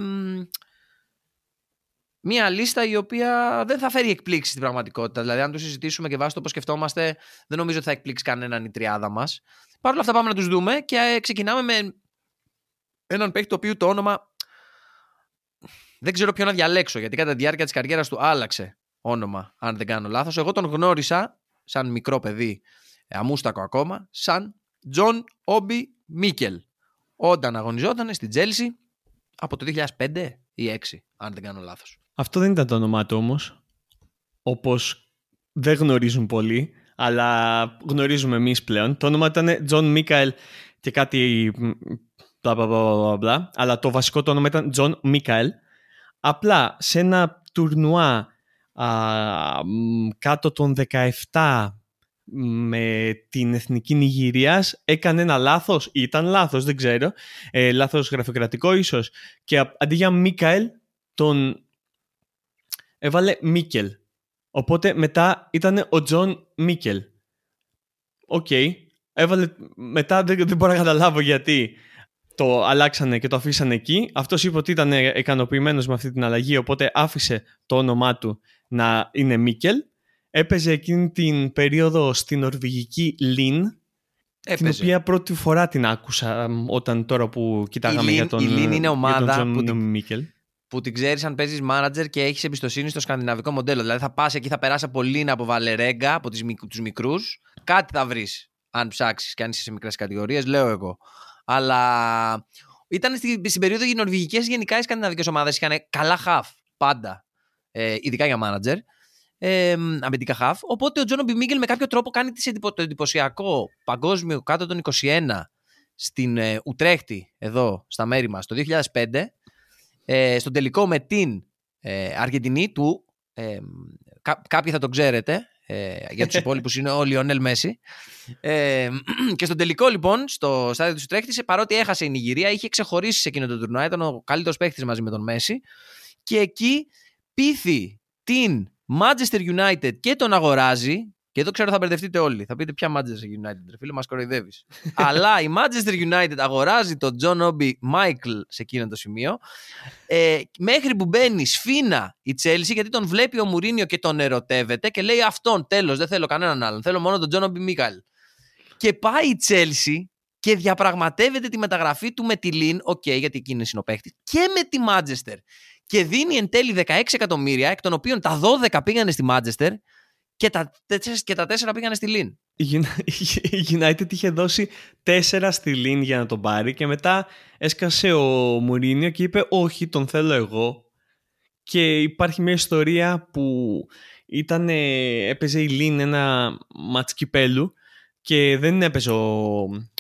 μία λίστα η οποία δεν θα φέρει εκπλήξεις στην πραγματικότητα. Δηλαδή, αν το συζητήσουμε και βάσει το πώς σκεφτόμαστε, δεν νομίζω ότι θα εκπλήξει κανέναν η τριάδα μας. Παρ' όλα αυτά, πάμε να τους δούμε και ξεκινάμε με έναν παίκτη το οποίο το όνομα δεν ξέρω ποιο να διαλέξω, γιατί κατά τη διάρκεια της καριέρας του άλλαξε όνομα, αν δεν κάνω λάθος. Εγώ τον γνώρισα σαν μικρό παιδί, αμούστακο ακόμα, σαν Τζον Όμπι Μίκελ, όταν αγωνιζόταν στην Τσέλσι από το δύο χιλιάδες πέντε ή δύο χιλιάδες έξι, αν δεν κάνω λάθος. Αυτό δεν ήταν το όνομά του όμως, όπως δεν γνωρίζουν πολλοί, αλλά γνωρίζουμε εμείς πλέον. Το όνομα ήταν Τζον Μίκαελ και κάτι μπλα μπλα μπλα μπλα, αλλά το βασικό το όνομα ήταν Τζον Μίκαελ. Απλά σε ένα τουρνουά α, κάτω των δεκαεπτά με την Εθνική Νιγηρίας έκανε ένα λάθος, ήταν λάθος, δεν ξέρω, ε, λάθος γραφειοκρατικό ίσως, και αντί για Μίκαελ τον έβαλε Μίκελ. Οπότε μετά ήταν ο Τζον Μίκελ. Οκ. Okay. Έβαλε... Μετά δεν, δεν μπορώ να καταλάβω γιατί το αλλάξανε και το αφήσανε εκεί. Αυτός είπε ότι ήταν ικανοποιημένος με αυτή την αλλαγή, οπότε άφησε το όνομά του να είναι Μίκελ. Έπαιζε εκείνη την περίοδο στην νορβηγική Λίν, την οποία πρώτη φορά την άκουσα όταν τώρα που κοιτάγαμε για τον, η Λίν είναι ομάδα για τον Τζον Μίκελ. Που την ξέρεις αν παίζεις μάνατζερ και έχεις εμπιστοσύνη στο σκανδιναβικό μοντέλο. Δηλαδή θα πας εκεί, θα περάσει από Λίνα, από Βαλερέγκα, από τους μικρούς. Κάτι θα βρεις αν ψάξεις και αν είσαι σε μικρές κατηγορίες, λέω εγώ. Αλλά ήταν στην, στην περίοδο οι νορβηγικές γενικά οι σκανδιναβικές ομάδες είχαν καλά χαφ πάντα. Ε, ειδικά για μάνατζερ. Ε, αμυντικά χαφ. Οπότε ο Τζον Όμπι Μίκελ με κάποιο τρόπο κάνει το εντυπωσιακό παγκόσμιο κάτω των είκοσι ένα στην ε, Ουτρέχτη, εδώ στα μέρη μας, το δύο χιλιάδες πέντε. Ε, στον τελικό με την ε, Αργεντινή του ε, κά, κάποιοι θα τον ξέρετε, ε, για τους υπόλοιπους είναι ο Λιονέλ Μέση, ε, και στον τελικό λοιπόν στο στάδιο του Ουτρέχτης, παρότι έχασε η Νιγηρία, είχε ξεχωρίσει σε εκείνο το τουρνουά, ήταν ο καλύτερος παίκτης μαζί με τον Μέση, και εκεί πείθει την Manchester United και τον αγοράζει. Και εδώ ξέρω θα μπερδευτείτε όλοι, θα πείτε ποια Manchester United, ρε φίλε, μας κοροϊδεύεις. Αλλά η Manchester United αγοράζει τον Τζον Όμπι Μάικλ σε εκείνο το σημείο, ε, μέχρι που μπαίνει σφίνα η Τσέλσι, γιατί τον βλέπει ο Μουρίνιο και τον ερωτεύεται και λέει αυτόν, τέλος, δεν θέλω κανέναν άλλον, θέλω μόνο τον Τζον Όμπι Μίκελ. Και πάει η Τσέλσι και διαπραγματεύεται τη μεταγραφή του με τη Λιν, οκ, okay, γιατί εκείνη είναι ο παίχτης, και με τη Manchester. Και δίνει εν τέλει δεκαέξι εκατομμύρια, εκ των οποίων τα δώδεκα πήγανε στη Manchester και τα, και τα τέσσερα πήγανε στη Λιν. Η United είχε δώσει τέσσερα στη Λιν για να τον πάρει και μετά έσκασε ο Μουρίνιο και είπε όχι, τον θέλω εγώ. Και υπάρχει μια ιστορία που ήταν, έπαιζε η Λιν ένα μάτς κυπέλου και δεν έπαιζε ο,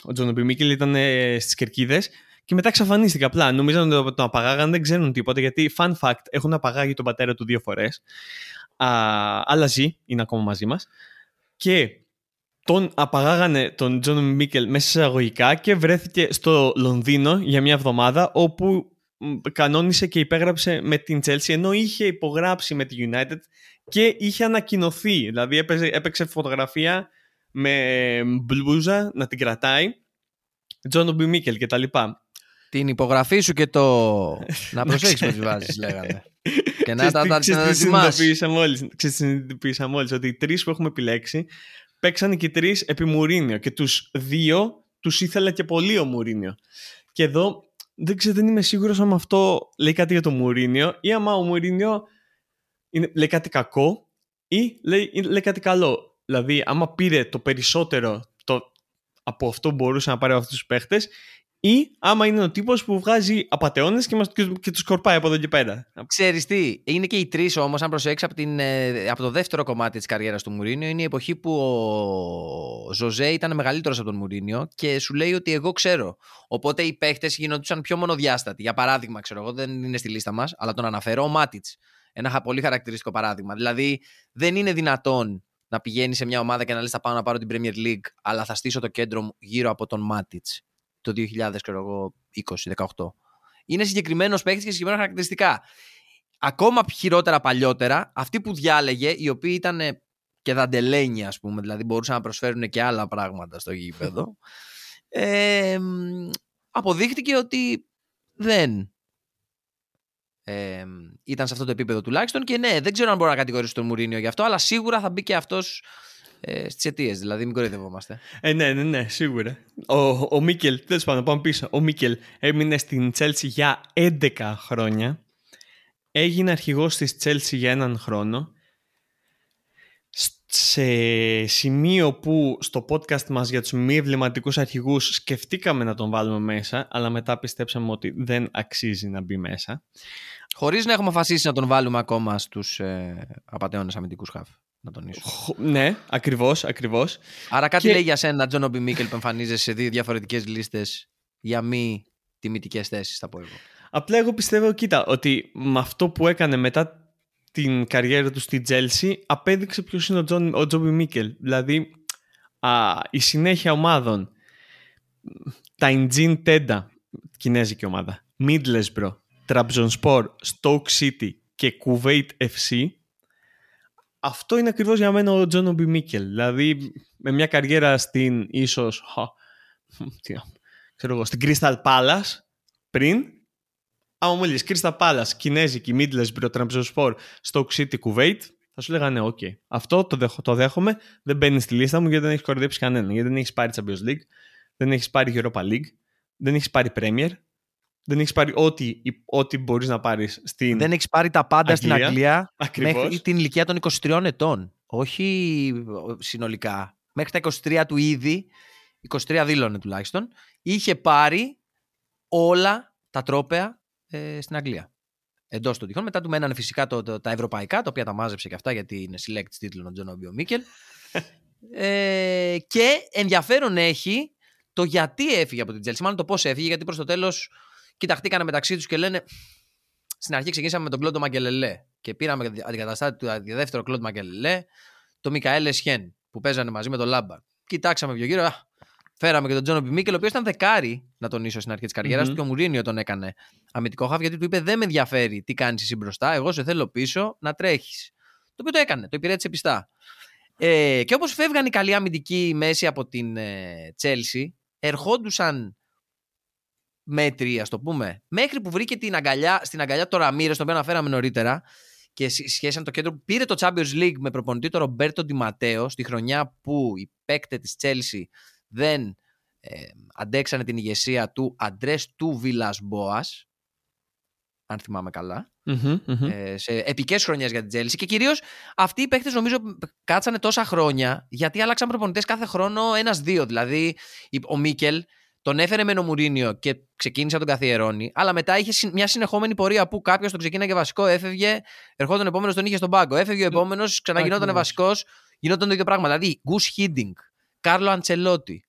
ο Τζον Όμπι Μίκελ, ήταν στις κερκίδες και μετά εξαφανίστηκε απλά. Νομίζαν ότι τον απαγάγαν, δεν ξέρουν τίποτα, γιατί fun fact, έχουν απαγάγει τον πατέρα του δύο φορές. Α, αλλά ζει, είναι ακόμα μαζί μας, και τον απαγάγανε τον Τζον Όμπι Μίκελ μέσα σε εισαγωγικά και βρέθηκε στο Λονδίνο για μια εβδομάδα, όπου κανόνισε και υπέγραψε με την Chelsea, ενώ είχε υπογράψει με τη United και είχε ανακοινωθεί, δηλαδή έπαιζε, έπαιξε φωτογραφία με μπλούζα να την κρατάει Τζον Όμπι Μίκελ και τα λοιπά. Την υπογραφή σου και το να προσέξεις με τις βάσεις, λέγανε. Και να τα συνειδητοποιήσαμε όλοι ότι οι τρεις που έχουμε επιλέξει παίξαν και οι τρεις επί Μουρίνιο και τους δύο τους ήθελα και πολύ ο Μουρίνιο. Και εδώ δεν ξέρω, δεν είμαι σίγουρος αν αυτό λέει κάτι για το Μουρίνιο ή άμα ο Μουρίνιο είναι, λέει κάτι κακό ή λέει, λέει κάτι καλό. Δηλαδή άμα πήρε το περισσότερο το, από αυτό που μπορούσε να πάρει από αυτούς τους παίχτες, ή άμα είναι ο τύπος που βγάζει απατεώνες και, και τους κορπάει από εδώ και πέρα. Ξέρεις τι, είναι και οι τρεις όμως, αν προσέξεις, από, την, από το δεύτερο κομμάτι της καριέρας του Μουρίνιο. Είναι η εποχή που ο Ζωζέ ήταν μεγαλύτερος από τον Μουρίνιο και σου λέει ότι εγώ ξέρω. Οπότε οι παίχτες γινόντουσαν πιο μονοδιάστατοι. Για παράδειγμα, ξέρω εγώ, δεν είναι στη λίστα μας, αλλά τον αναφέρω, ο Μάτιτς. Ένα πολύ χαρακτηριστικό παράδειγμα. Δηλαδή, δεν είναι δυνατόν να πηγαίνει σε μια ομάδα και να λες θα πάω να πάρω την Premier League, αλλά θα στήσω το κέντρο μου γύρω από τον Μάτιτς. Το δύο χιλιάδες είκοσι δεκαοκτώ. Είναι συγκεκριμένος παίκτης και συγκεκριμένα χαρακτηριστικά. Ακόμα χειρότερα παλιότερα, αυτοί που διάλεγε, οι οποίοι ήταν και δαντελένια, ας πούμε, δηλαδή μπορούσαν να προσφέρουν και άλλα πράγματα στο γήπεδο, ε, αποδείχτηκε ότι δεν ε, ήταν σε αυτό το επίπεδο τουλάχιστον. Και ναι, δεν ξέρω αν μπορώ να κατηγορήσω τον Μουρίνιο γι' αυτό, αλλά σίγουρα θα μπει και αυτός στις αιτίες, δηλαδή μην κοροϊδευόμαστε. Ε, ναι, ναι, ναι, σίγουρα. Ο, ο Μίκελ, τέλος πάντων, πάμε πίσω. Ο Μίκελ έμεινε στην Chelsea για έντεκα χρόνια. Έγινε αρχηγός της Chelsea για έναν χρόνο. Σε σημείο που στο podcast μας για τους μη εμβληματικούς αρχηγούς σκεφτήκαμε να τον βάλουμε μέσα, αλλά μετά πιστέψαμε ότι δεν αξίζει να μπει μέσα. Χωρίς να έχουμε αποφασίσει να τον βάλουμε ακόμα στους ε, απατεώνες αμυντικούς χαφ. Να ναι, ακριβώς, ακριβώς. Άρα κάτι και... λέει για σένα, Τζον Όμπι Μίκελ, που εμφανίζεσαι σε δύο διαφορετικές λίστες για μη τιμητικές θέσεις, θα πω εγώ. Απλά εγώ πιστεύω, κοίτα, ότι με αυτό που έκανε μετά την καριέρα του στη Τσέλσι απέδειξε ποιος είναι ο Τζον ο Όμπι Μίκελ. Δηλαδή α, η συνέχεια ομάδων, τα Ιντζίν Τέντα, κινέζικη ομάδα, Μίτλεσμπρο, Τραμπζονσπορ, Stoke City και Kuwait εφ σι. Αυτό είναι ακριβώς για μένα ο Τζον Όμπι Μίκελ. Δηλαδή με μια καριέρα στην ίσως ξέρω εγώ, στην Crystal Palace πριν. Άμα μου λες Crystal Palace, κινέζικη, Middlesbrough, Τραμπζονσπορ, Stoke City, Kuwait, θα σου λέγανε ναι, okay, αυτό το, δέχο, το δέχομαι, δεν μπαίνει στη λίστα μου γιατί δεν έχει κοροϊδέψει κανέναν. Γιατί δεν έχει πάρει Champions League, δεν έχει πάρει Europa League, δεν έχει πάρει Premier, δεν έχει πάρει ό,τι, ό,τι μπορεί να πάρει στην. Δεν έχει πάρει τα πάντα Αγγλία, στην Αγγλία. Ακριβώς. Μέχρι την ηλικία των είκοσι τριών ετών. Όχι συνολικά. Μέχρι τα είκοσι τρία του ήδη, είκοσι τρία δήλωνε τουλάχιστον, είχε πάρει όλα τα τρόπαια στην Αγγλία. Εντός των τυχών. Μετά του μένανε φυσικά το, το, τα ευρωπαϊκά, τα οποία τα μάζεψε και αυτά γιατί είναι select τίτλων ο Τζον Όμπι Μίκελ. ε, και ενδιαφέρον έχει το γιατί έφυγε από την Τσέλσι. Μάλλον το πώς έφυγε, γιατί προς το τέλος κοιταχτήκανε μεταξύ τους και λένε. Στην αρχή ξεκινήσαμε με τον Κλόντο Μαγκελελέ και πήραμε αντικαταστάτη του δεύτερο Κλόντο Μαγκελελέ, το Μικαέλ Εσιέν που παίζανε μαζί με τον Λάμπαν. Κοιτάξαμε πιο γύρω. Φέραμε και τον Τζον Όμπι Μίκελ, ο οποίος ήταν δεκάρι, να τονίσω, στην αρχή της καριέρας mm-hmm. του, και ο Μουρίνιο τον έκανε αμυντικό χαφ, γιατί του είπε: δεν με ενδιαφέρει τι κάνεις εσύ μπροστά, εγώ σε θέλω πίσω να τρέχεις. Το οποίο το έκανε, το υπηρέτησε πιστά. Ε, και όπως φεύγαν οι καλοί αμυντικοί μέση από την Τσέλσι, ε, ερχόντουσαν μέτροι, ας το πούμε, μέχρι που βρήκε την αγκαλιά, στην αγκαλιά του Ραμίρες, τον οποίο αναφέραμε νωρίτερα, και σχέσαν το κέντρο που πήρε το Champions League με προπονητή τον Ρομπέρτο Ντι Ματέο, στη χρονιά που οι παίκτες της Τσέλσι δεν ε, αντέξανε την ηγεσία του Αντρές του Βιλασμπόας, αν θυμάμαι καλά, mm-hmm, mm-hmm. Ε, σε επικές χρονιές για την Τσέλσι. Και κυρίως αυτοί οι παίχτες νομίζω κάτσανε τόσα χρόνια γιατί άλλαξαν προπονητές κάθε χρόνο ένας-δύο. Δηλαδή ο Μίκελ τον έφερε με τον Μουρίνιο και ξεκίνησε να τον καθιερώνει, αλλά μετά είχε μια συνεχόμενη πορεία που κάποιος τον ξεκίναγε βασικό, έφευγε, ερχόταν ο επόμενος, τον είχε στον πάγκο, έφευγε ο επόμενος, ξαναγινόταν βασικός, γινόταν το ίδιο πράγμα. Δηλαδή Γκους Χίντινγκ, Κάρλο Αντσελότη,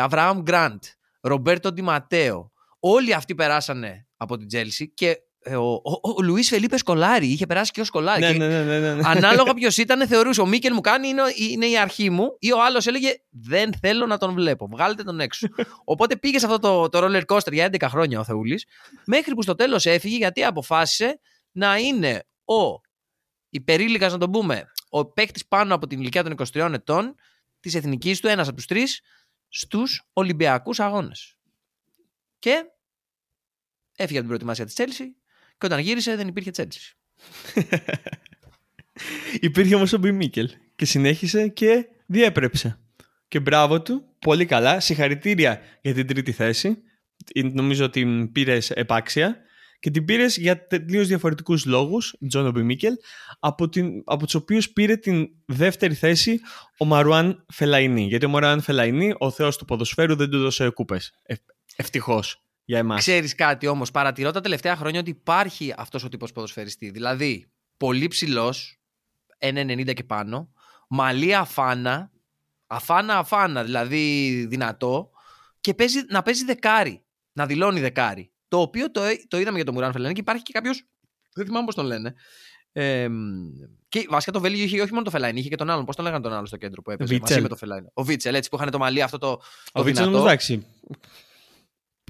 Αβραάμ Γκραντ, Ρομπέρτο Ντι Ματέο, όλοι αυτοί περάσανε από την Τσέλσι και ο, ο, ο Λουίς Φελίπε Σκολάρη είχε περάσει και ως Σκολάρη. Ναι, ναι, ναι, ναι, ναι. Ανάλογα ποιος ήταν, θεωρούσε ο Μίκελ μου κάνει, είναι, είναι η αρχή μου, ή ο άλλος έλεγε δεν θέλω να τον βλέπω, βγάλετε τον έξω. Οπότε πήγε σε αυτό το, το roller coaster για έντεκα χρόνια ο Θεούλης, μέχρι που στο τέλος έφυγε γιατί αποφάσισε να είναι ο υπερήλικας, να τον πούμε, ο παίκτης πάνω από την ηλικία των είκοσι τριών ετών της εθνικής του, ένας από τους τρεις, στους Ολυμπιακούς Αγώνες. Και έφυγε από την προετοιμασία της Τσέλσι και όταν γύρισε δεν υπήρχε Τσέλσι. Υπήρχε όμως ο Όμπι Μίκελ και συνέχισε και διέπρεψε. Και μπράβο του, πολύ καλά, συγχαρητήρια για την τρίτη θέση. Νομίζω ότι την πήρες επάξια και την πήρες για τελείως διαφορετικούς λόγους, Τζον Όμπι Μίκελ, από, από τους οποίους πήρε την δεύτερη θέση ο Μαρουάν Φελαϊνί. Γιατί ο Μαρουάν Φελαϊνί, ο θεός του ποδοσφαίρου, δεν του δώσε κούπες. Ε, ευτυχώς. Ξέρεις κάτι όμως, παρατηρώ τα τελευταία χρόνια ότι υπάρχει αυτός ο τύπος ποδοσφαιριστή. Δηλαδή, πολύ ψηλός, ένα ενενήντα και πάνω, μαλλί αφάνα, αφάνα αφάνα, δηλαδή δυνατό, και παίζει, να παίζει δεκάρι, να δηλώνει δεκάρι. Το οποίο το, το είδαμε για τον Μουράν Φελανή, και υπάρχει και κάποιος, δεν θυμάμαι πώς τον λένε. Ε, και βασικά το Βέλγιο είχε όχι μόνο το Φελάιν, είχε και τον άλλον. Πώς τον λέγανε τον άλλον στο κέντρο που έπαιζε μαζί με το Φελάιν? Ο Βίτσελ, έτσι, που είχαν το μαλλί αυτό το, το ο δυνατό.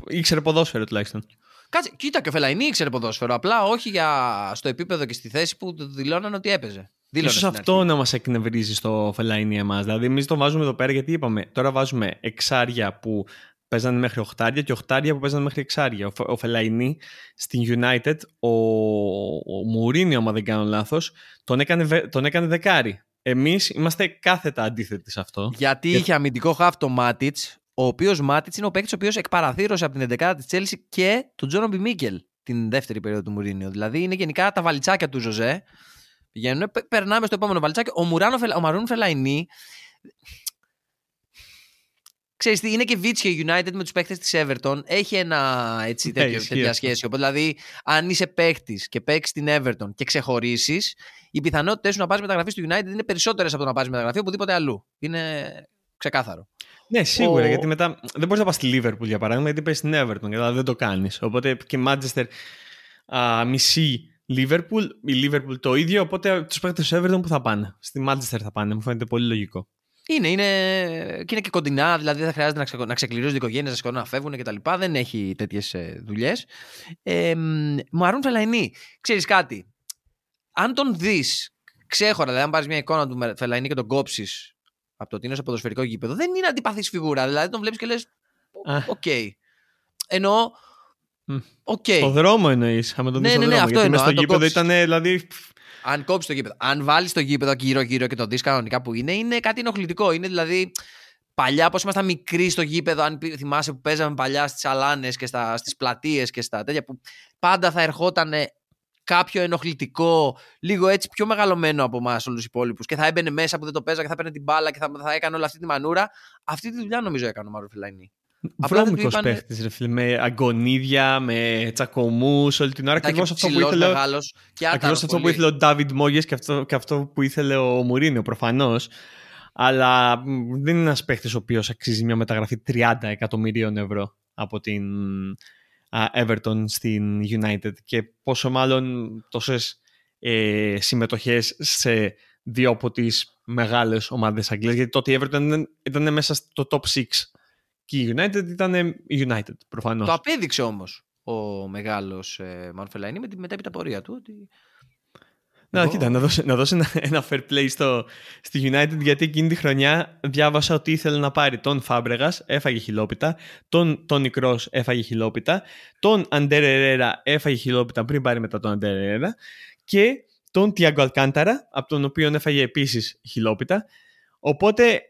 Ήξερε ποδόσφαιρο τουλάχιστον. Κάτσε, κοίτα, και ο Φελαϊνί ήξερε ποδόσφαιρο. Απλά όχι για στο επίπεδο και στη θέση που δηλώναν ότι έπαιζε. Ίσως αυτό να μας εκνευρίζει στο Φελαϊνί εμάς. Δηλαδή, εμείς το βάζουμε εδώ πέρα γιατί είπαμε. Τώρα βάζουμε εξάρια που παίζανε μέχρι οχτάρια και οχτάρια που παίζανε μέχρι εξάρια. Ο Φελαϊνί στην United, ο, ο Μουρίνιο, άμα δεν κάνω λάθος, τον έκανε, τον έκανε δεκάρι. Εμείς είμαστε κάθετα αντίθετοι σε αυτό. Γιατί για... είχε αμυντικό χαφ το Μάτιτς, ο οποίος Μάτιτς είναι ο παίκτης ο οποίος εκπαραθύρωσε από την εντεκάδα της Τσέλσι και τον Τζον Όμπι Μίκελ την δεύτερη περίοδο του Μουρίνιο. Δηλαδή είναι γενικά τα βαλιτσάκια του Ζωζέ. Πηγαίνουν, περνάμε στο επόμενο βαλιτσάκι. Ο, ο Μαρούν Φελαϊνί. Ξέρεις τι, είναι και Βίτσια United με τους παίκτες της Everton. Έχει ένα έτσι τέτοιο, τέτοια σχέση. Οπότε, δηλαδή, αν είσαι παίκτης και παίξεις την Everton και ξεχωρίσεις, οι πιθανότητες σου να πάρεις μεταγραφή στο United είναι περισσότερες από το να πάρεις μεταγραφή οπουδήποτε αλλού. Είναι Ξεκάθαρο. Ναι, σίγουρα. Ο... Γιατί μετά δεν μπορείς να πας στη Λίβερπουλ για παράδειγμα, γιατί παίζεις στην Everton, αλλά δεν το κάνεις. Οπότε και Manchester α, μισή Λίβερπουλ, η Λίβερπουλ το ίδιο. Οπότε τους παίκτες του Everton που θα πάνε. Στη Manchester θα πάνε. Μου φαίνεται πολύ λογικό. Είναι, είναι και, είναι και κοντινά, δηλαδή δεν χρειάζεται να, ξεκ... να ξεκληρίζουν οι οικογένειες, να σηκώνουν να φεύγουν κτλ. Δεν έχει τέτοιες δουλειές. Ε, Μαρούν Φελαϊνί, ξέρεις κάτι. Αν τον δεις ξέχωρα, δηλαδή αν πάρεις μια εικόνα του Φελαϊνί και τον κόψεις από το τι είναι στο ποδοσφαιρικό γήπεδο, δεν είναι αντιπαθής φιγούρα. Δηλαδή τον βλέπεις και λες, οκ. Okay. Εννοώ, οκ. Okay. Το δρόμο εννοείς, αν τον δεις στον δρόμο, γιατί μες στο γήπεδο ήταν δηλαδή... Αν κόψει το γήπεδο. Αν βάλει το γήπεδο γύρω-γύρω και το δει κανονικά που είναι, είναι κάτι ενοχλητικό. Είναι δηλαδή παλιά, πώς ήμασταν μικροί στο γήπεδο, αν θυμάσαι που παίζαμε παλιά στις αλάνες και στις πλατείες και στα τέτοια, που πάντα θα ερχόταν κάποιο ενοχλητικό, λίγο έτσι πιο μεγαλωμένο από εμάς όλους τους υπόλοιπους και θα έμπαινε μέσα που δεν το παίζα και θα παίρνε την μπάλα και θα, θα έκανε όλη αυτή τη μανούρα. Αυτή τη δουλειά νομίζω έκανε ο Μάριο Φελαϊνί. Βρώμικος είπαν... παίχτης, ρε φίλε, με αγκονίδια, με τσακωμούς, όλη την ώρα. Ακριβώς αυτό, που ήθελε, μεγάλος, ακριβώς αυτό που ήθελε ο Ντάβιντ Μόγιες και, και αυτό που ήθελε ο Μουρίνιο προφανώς. Αλλά δεν είναι ένας παίχτης ο οποίος αξίζει μια μεταγραφή τριάντα εκατομμυρίων ευρώ από την uh, Everton στην United. Και πόσο μάλλον τόσες ε, συμμετοχές σε δύο από τις μεγάλες ομάδες Αγγλίας. Γιατί τότε η Everton ήταν, ήταν μέσα στο top έξι. Και η United ήταν United, προφανώς. Το απέδειξε όμως ο μεγάλος ε, Μάριο Φελαϊνί με τη μετέπειτα πορεία του. Ότι... Να, oh. κοίτα, να δώσω, να δώσω ένα, ένα fair play στο, στη United, γιατί εκείνη τη χρονιά διάβασα ότι ήθελε να πάρει τον Φάμπρεγας, έφαγε χιλόπιτα, τον Τόνι Κρος έφαγε χιλόπιτα, τον Αντερερέρα έφαγε χιλόπιτα πριν πάρει μετά τον Αντερερέρα και τον Τιάγκο Αλκάνταρα, από τον οποίο έφαγε επίσης χιλόπιτα. Οπότε...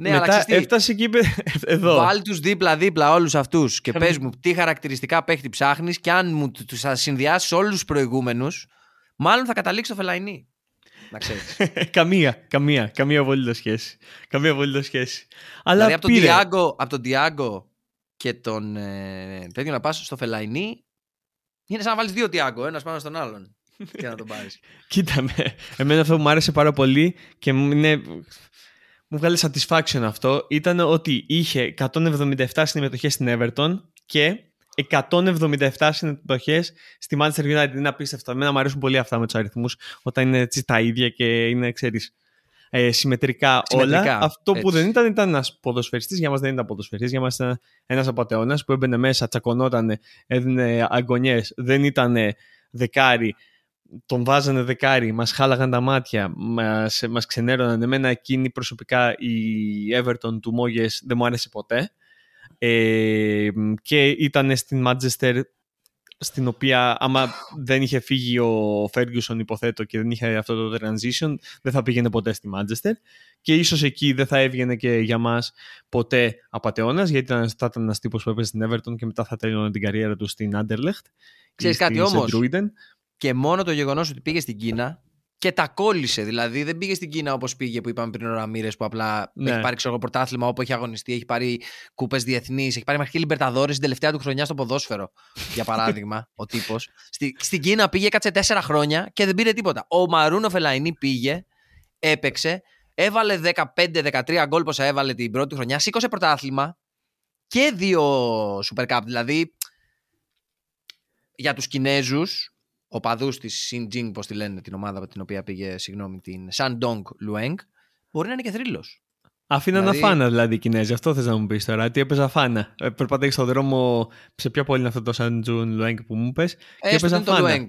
Ναι, μετά αλλά έφτασε και είπε εδώ. Βάλει τους δίπλα-δίπλα όλους αυτούς και πες μου τι χαρακτηριστικά παίχτη ψάχνεις και αν μου τους θα συνδυάσεις όλους τους προηγούμενους, μάλλον θα καταλήξει το Φελαϊνί. Να ξέρεις. καμία, καμία, καμία απολύτως σχέση. Καμία απολύτως σχέση. Αλλά δηλαδή πήρε. Από τον Τιάγκο και τον ε, τέτοιο να πας στο Φελαϊνί, είναι σαν να βάλεις δύο Τιάγκο, ένας πάνω στον άλλον. Και να τον πάρεις. Κοίτα με. Εμένα αυτό που μου άρεσε πάρα πολύ και είναι... Μου βγάλε satisfaction αυτό. Ήταν ότι είχε εκατόν εβδομήντα επτά συμμετοχές στην Everton και εκατόν εβδομήντα επτά συμμετοχές στη Manchester United. Είναι απίστευτο. Εμένα μου αρέσουν πολύ αυτά με τους αριθμούς, όταν είναι έτσι τα ίδια και είναι, ξέρεις, ε, συμμετρικά, συμμετρικά όλα. Έτσι. Αυτό που δεν ήταν, ήταν ένας ποδοσφαιριστής. Για μας δεν ήταν ποδοσφαιριστής. Για μας ήταν ένας απατεώνας που έμπαινε μέσα, τσακωνόταν, έδινε αγωνιές. Δεν ήταν δεκάρι. Τον βάζανε δεκάρι, μας χάλαγαν τα μάτια, μας, μας ξενέρωναν. Εμένα εκείνη προσωπικά η Everton του Μόγιες δεν μου άρεσε ποτέ. Ε, και ήταν στην Manchester, στην οποία άμα δεν είχε φύγει ο Ferguson, υποθέτω, και δεν είχε αυτό το transition, δεν θα πήγαινε ποτέ στη Manchester. Και ίσως εκεί δεν θα έβγαινε και για μας ποτέ απατεώνας, γιατί θα ήταν ένας τύπος που έπαιζε στην Everton και μετά θα τέλειωνε την καριέρα του στην Anderlecht. Ξέρεις κάτι όμως. Και μόνο το γεγονός ότι πήγε στην Κίνα και τα κόλλησε. Δηλαδή δεν πήγε στην Κίνα όπως πήγε που είπαμε πριν ο Ραμίρες, που απλά ναι. έχει πάρει ξέρω, πρωτάθλημα όπου έχει αγωνιστεί, έχει πάρει κούπες διεθνείς, έχει πάρει μέχρι και Λιμπερταδόρες την τελευταία του χρονιά στο ποδόσφαιρο. Για παράδειγμα, ο τύπος. Στη, στην Κίνα πήγε, κάτσε τέσσερα χρόνια και δεν πήρε τίποτα. Ο Μαρούνο Φελαϊνί πήγε, έπαιξε, έβαλε δεκαπέντε δεκατρία γκολ πόσα έβαλε την πρώτη χρονιά, σήκωσε πρωτάθλημα και δύο Super Cup. Δηλαδή για τους Κινέζους. Ο παδούς της Σιντζίνγκ, πώς τη λένε, την ομάδα την οποία πήγε, συγγνώμη, την Σαντόνγκ Λουένγκ, μπορεί να είναι και θρύλος. Αφήναν δηλαδή... αφάνα δηλαδή οι Κινέζοι, αυτό θες να μου πεις τώρα, τι έπαιζα αφάνα. Ε, περπατάει στον δρόμο, σε ποια πόλη είναι αυτό το Σαντζούν Λουένγκ που μου πες, και έπαιζα αφάνα.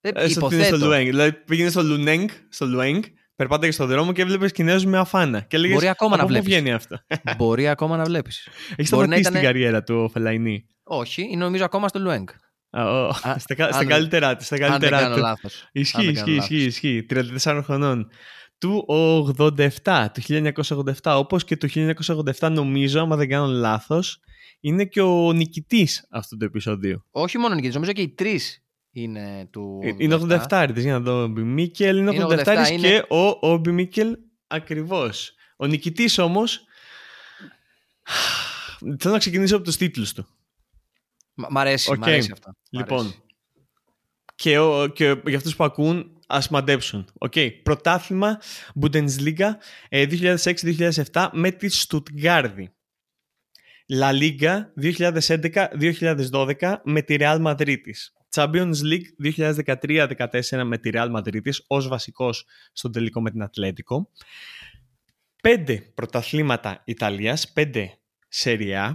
Έστω ότι είναι στο Λουένγκ. Δηλαδή πήγαινε στο Λουνέγκ, στο Λουένγκ, περπάταγε στον δρόμο και έβλεπες Κινέζους με αφάνα. Και λέγες, μπορεί ακόμα να βλέπεις. Μπορεί ακόμα να βλέπεις. Έχεις σταματήσει την καριέρα του Φελαϊνί. Όχι, νομίζω ακόμα στο Λουένγκ. Oh, α, στα, στα αν, καλύτερά του. Στα καλύτερά αν δεν κάνω λάθος. Ισχύει, ισχύει, ισχύει, ισχύει. τριάντα τεσσάρων χρονών. Του ογδόντα επτά, του χίλια εννιακόσια ογδόντα επτά, όπως και του χίλια εννιακόσια ογδόντα επτά, νομίζω, άμα δεν κάνω λάθος, είναι και ο νικητής αυτού του επεισοδίου. Όχι μόνο νικητής, νομίζω και οι τρεις είναι του. ογδόντα επτά. Είναι ογδόντα επτά, για να δω ο Όμπι Μίκελ. Είναι ογδόντα επτά, ογδόντα επτά είναι... και ο Όμπι Μίκελ ακριβώς. Ο νικητής όμως. Θέλω να ξεκινήσω από τους τίτλους του. Μ' αρέσει, okay. μ' αρέσει αυτό. Λοιπόν, αρέσει. Και, ο, και για αυτούς που ακούν, ας μαντέψουν. Okay. Πρωτάθλημα Bundesliga δύο χιλιάδες έξι δύο χιλιάδες επτά με τη Στουτγκάρδη. La Liga δύο χιλιάδες έντεκα δύο χιλιάδες δώδεκα με τη Real Madrid της. Champions League δύο χιλιάδες δεκατρία δεκατέσσερα με τη Real Madrid της ως βασικός στον τελικό με την Ατλέτικο. Πέντε πρωταθλήματα Ιταλίας, πέντε Serie A.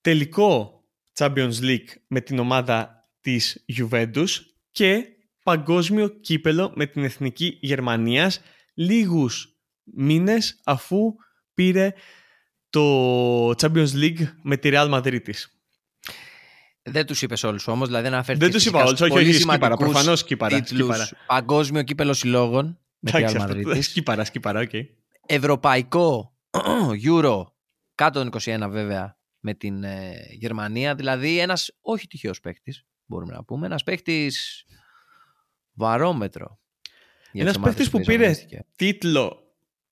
Τελικό Champions League με την ομάδα της Γιουβέντους και παγκόσμιο κύπελο με την Εθνική Γερμανίας λίγους μήνες αφού πήρε το Champions League με τη Real Madrid της. Δεν τους είπες όλους όμως, δηλαδή να αναφέρεις. Δεν τους είπα όλους, όχι, όχι, σκύπαρα, προφανώς σκύπαρα. Τίτλους, παγκόσμιο κύπελο συλλόγων με τη Real Madrid της. Σκύπαρα, σκύπαρα, οκ. Okay. Ευρωπαϊκό, Euro, κάτω των είκοσι ένα βέβαια, με την ε, Γερμανία, δηλαδή ένας όχι τυχαίος παίκτης, μπορούμε να πούμε, ένας παίκτης βαρόμετρο. Ένας παίκτης που πήρε τίτλο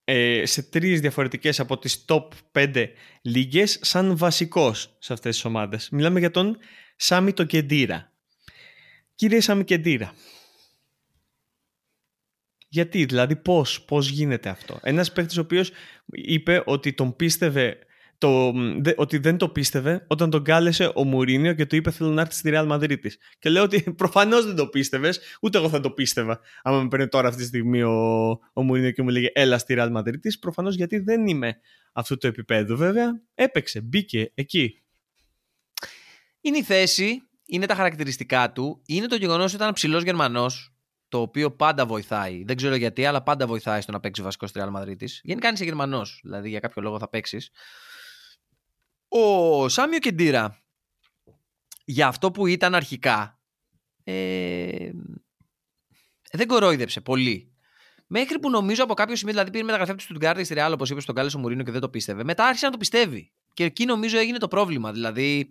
ε, σε τρεις διαφορετικές από τις top πέντε λίγες σαν βασικός σε αυτές τις ομάδες. Μιλάμε για τον Σάμι το Κεντίρα. Κύριε Σάμι Κεντίρα, γιατί, δηλαδή πώς, πώς γίνεται αυτό? Ένας παίκτης ο οποίος είπε ότι τον πίστευε Το, δε, ότι δεν το πίστευε όταν τον κάλεσε ο Μουρίνιο και του είπε θέλω να έρθει στη Real Madrid της. Και λέω ότι προφανώς δεν το πίστευες, ούτε εγώ θα το πίστευα άμα με παίρνει τώρα αυτή τη στιγμή ο, ο Μουρίνιο και μου λέγε έλα στη Real Madrid της, προφανώς γιατί δεν είμαι αυτού του επίπεδου. Βέβαια έπαιξε, μπήκε εκεί. Είναι η θέση, είναι τα χαρακτηριστικά του, είναι το γεγονός ότι ήταν ψηλός Γερμανός, το οποίο πάντα βοηθάει. Δεν ξέρω γιατί, αλλά πάντα βοηθάει στο να παίξει βασικό στη Real Madrid της. Γενικά αν είσαι Γερμανός, δηλαδή για κάποιο λόγο θα παίξεις. Ο Σάμιο Κεντίρα, για αυτό που ήταν αρχικά, ε, δεν κορόιδεψε πολύ. Μέχρι που νομίζω από κάποιο σημείο, δηλαδή πήρε μεταγραφή από τη Stuttgart στη Real, όπως είπε, στον κάλεσε ο Μουρίνιο και δεν το πίστευε. Μετά άρχισε να το πιστεύει. Και εκεί νομίζω έγινε το πρόβλημα. Δηλαδή,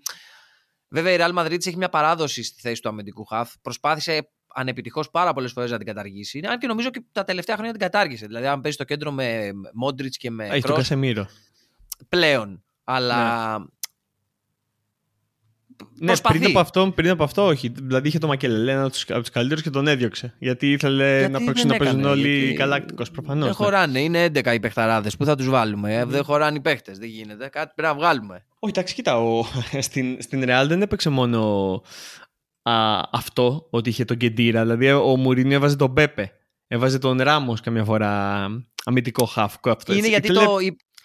βέβαια η Real Madrid έχει μια παράδοση στη θέση του αμυντικού χαφ. Προσπάθησε ανεπιτυχώς πάρα πολλές φορές να την καταργήσει. Αν και νομίζω και τα τελευταία χρόνια την κατάργησε. Δηλαδή, αν παίζει το κέντρο με Μόντριτς και με. Έχει Cross, το Κασεμίρο. Πλέον. Αλλά. Ναι, ναι πριν, από αυτό, πριν από αυτό, όχι. Δηλαδή είχε το Μακελελένα από τους καλύτερους και τον έδιωξε. Γιατί ήθελε γιατί να παίξουν να παίζουν όλοι οι Γαλάκτικος, προφανώς. Δεν χωράνε, είναι έντεκα οι παιχταράδες. Πού θα τους βάλουμε, mm. δεν χωράνε οι παίχτες. Δεν γίνεται. Κάτι πρέπει να βγάλουμε. Όχι, εντάξει, κοίτα. Ο... στην, στην Real δεν έπαιξε μόνο α, αυτό ότι είχε τον Κεντίρα. Δηλαδή ο Μουρίνιο έβαζε τον Πέπε. Έβαζε τον Ράμος καμιά φορά αμυντικό χάφκο. Αυτό, είναι γιατί ήθελε... το.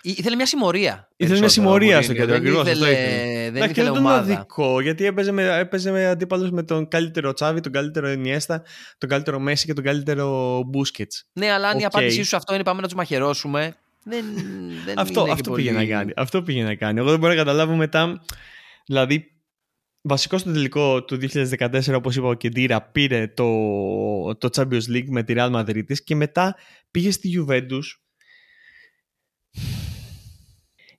Ήθελε μια συμμορία. Ήθελε μια συμμορία στο κέντρο. Δεν ήθελε, αυτό ήθελε. Δεν ήθελε ομάδα. Δεν ήταν αδικό, γιατί έπαιζε με, έπαιζε με αντίπαλους με τον καλύτερο Τσάβη, τον καλύτερο Ενιέστα, τον καλύτερο Μέση και τον καλύτερο Μπούσκετς. Ναι, αλλά αν okay. η απάντησή σου αυτό είναι πάμε να τους μαχαιρώσουμε. Δεν, δεν αυτό είναι αυτό, πήγε πολύ... να κάνει, αυτό πήγε να κάνει. Εγώ δεν μπορώ να καταλάβω μετά. Δηλαδή, βασικό στο τελικό του δύο χιλιάδες δεκατέσσερα, όπως είπα, ο Κεντίρα πήρε το, το Champions League με τη Real Madrid της και μετά πήγε στη Juventus.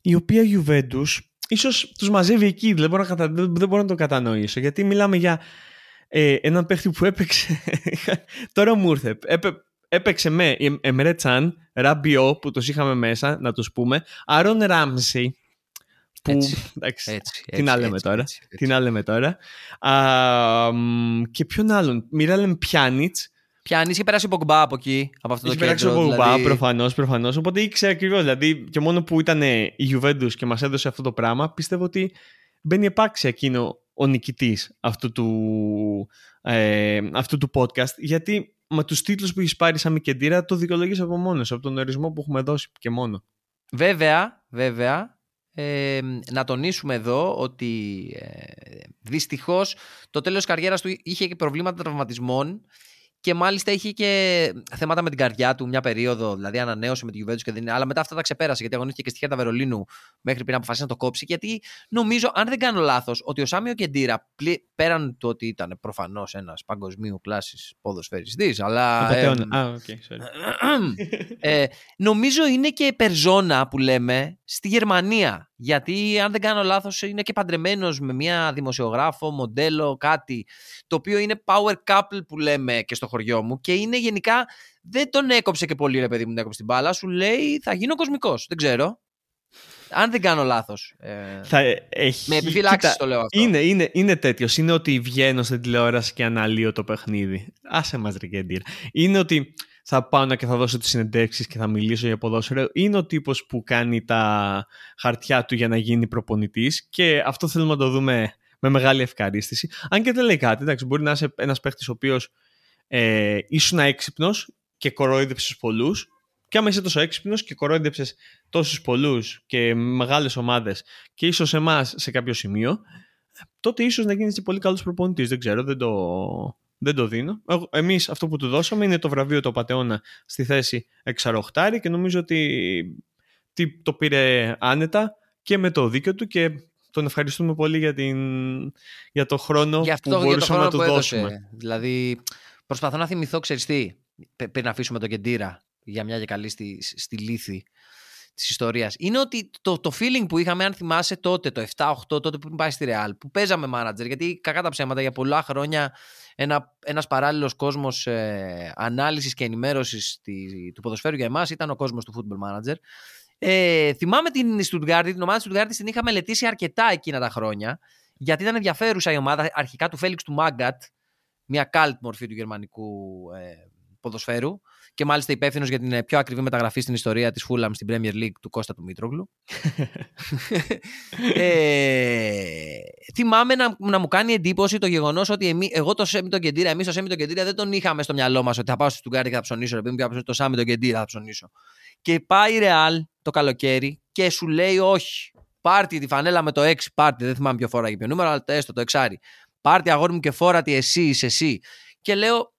Η οποία Γιουβέντους ίσως τους μαζεύει εκεί, δεν μπορώ, να κατα... δεν μπορώ να το κατανοήσω. Γιατί μιλάμε για ε, έναν παίχτη που έπαιξε. Τώρα μου ήρθε. Έπαι... Έπαιξε με Εμρέ Τσαν, Ραμπιό που τους είχαμε μέσα, να τους πούμε. Άρον Ράμσι. Που... Έτσι, εντάξει, έτσι, τι να λέμε τώρα. Έτσι, έτσι. Τι να λέμε τώρα. Α, και ποιον άλλον. Μιράλεν Πιάνιτς. Πιάνει, είχε περάσει ο Μπογκμπά από εκεί, από αυτό είχε το κέντρο. Είχε περάσει ο Μπογκμπά, δηλαδή... προφανώς, προφανώς. Οπότε ήξερε ακριβώς. Δηλαδή, και μόνο που ήταν η Γιουβέντους και μας έδωσε αυτό το πράγμα, πιστεύω ότι μπαίνει επάξια εκείνο ο νικητής αυτού του, ε, αυτού του podcast. Γιατί με τους τίτλους που έχει πάρει σαν Κεντίρα το δικαιολογείς από μόνος, από τον ορισμό που έχουμε δώσει και μόνο. Βέβαια, βέβαια. Ε, να τονίσουμε εδώ ότι ε, δυστυχώς το τέλος καριέρας του είχε και προβλήματα τραυματισμών. Και μάλιστα είχε και θέματα με την καρδιά του μια περίοδο, δηλαδή ανανέωσε με τη Γιουβέντους και δεν είναι. Αλλά μετά αυτά τα ξεπέρασε γιατί αγωνίστηκε και στη Χέρτα Βερολίνου μέχρι πριν αποφασίσει να το κόψει. Γιατί νομίζω, αν δεν κάνω λάθος, ότι ο Σάμιο Κεντίρα, πέραν του ότι ήταν προφανώς ένας παγκοσμίου κλάσης ποδοσφαιριστής, αλλά. Ε, ah, okay, sorry. ε, νομίζω είναι και περζόνα που λέμε στη Γερμανία. Γιατί, αν δεν κάνω λάθος, είναι και παντρεμένος με μια δημοσιογράφο, μοντέλο, κάτι το οποίο είναι power couple που λέμε και στο χωριό μου. Και είναι γενικά, δεν τον έκοψε και πολύ, ρε παιδί μου, την έκοψε την μπάλα. Σου λέει, θα γίνω κοσμικός. Δεν ξέρω. αν δεν κάνω λάθος. Ε, θα έχει, με επιφυλάξεις το λέω αυτό. Είναι, είναι, είναι τέτοιος. Είναι ότι βγαίνω στην τηλεόραση και αναλύω το παιχνίδι. Άσε μας ρε Κεντίρα. Είναι ότι θα πάω και θα δώσω τις συνεντεύξεις και θα μιλήσω για ποδόσφαιρο. Είναι ο τύπος που κάνει τα χαρτιά του για να γίνει προπονητής και αυτό θέλουμε να το δούμε με μεγάλη ευχαρίστηση. Αν και δεν λέει κάτι, εντάξει, μπορεί να είσαι ένας παίχτης ο οποίος ε, ήσουν έξυπνος και κοροϊδεύσες πολλούς. Και άμα είσαι τόσο έξυπνος και κοροϊδεύσες τόσους πολλούς και μεγάλες ομάδες και ίσως εμάς σε κάποιο σημείο, τότε ίσως να γίνεις και πολύ καλός προπονητής. Δεν ξέρω, δεν το... Δεν το δίνω. Εμείς αυτό που του δώσαμε είναι το βραβείο του Πατεώνα στη θέση εξαρροχτάρι και νομίζω ότι το πήρε άνετα και με το δίκιο του και τον ευχαριστούμε πολύ για, την, για το χρόνο για αυτό, που μπορούσαμε το χρόνο να του δώσουμε. Δηλαδή προσπαθώ να θυμηθώ, ξέρεις τι, πριν αφήσουμε τον Κεντίρα για μια και καλή στη, στη λύθη της ιστορίας. Είναι ότι το, το feeling που είχαμε, αν θυμάσαι τότε, το εφτά οχτώ, τότε που πάει στη Real, που παίζαμε manager, γιατί κακά τα ψέματα για πολλά χρόνια ένα, ένας παράλληλος κόσμος ε, ανάλυσης και ενημέρωσης τη, του ποδοσφαίρου για εμάς ήταν ο κόσμος του football manager. Ε, θυμάμαι την Stuttgart, την ομάδα της Stuttgart την είχα μελετήσει αρκετά εκείνα τα χρόνια, γιατί ήταν ενδιαφέρουσα η ομάδα αρχικά του Φέλιξ του Μάγκατ, μια cult μορφή του γερμανικού ε, ποδοσφαίρου. Και μάλιστα υπεύθυνος για την πιο ακριβή μεταγραφή στην ιστορία της Fulham στην Premier League του Κώστα του Μήτρογλου. ε, θυμάμαι να, να μου κάνει εντύπωση το γεγονός ότι εμεί, εγώ το Σέμι τον Κεντίρα, εμείς το Σέμι τον Κεντίρα δεν τον είχαμε στο μυαλό μας ότι θα πάω στον Γκάρι και θα ψωνίσω. Επειδή μου πει το Σάμι τον Κεντίρα θα ψωνίσω. Και πάει η Ρεάλ το καλοκαίρι και σου λέει όχι. Πάρτι τη φανέλα με το έξι, πάρτι. Δεν θυμάμαι ποιο φόρα και ποιο νούμερο, αλλά έστω το έξι. Πάρτι αγόρι μου και φόρατη εσύ, είσαι εσύ. Και λέω,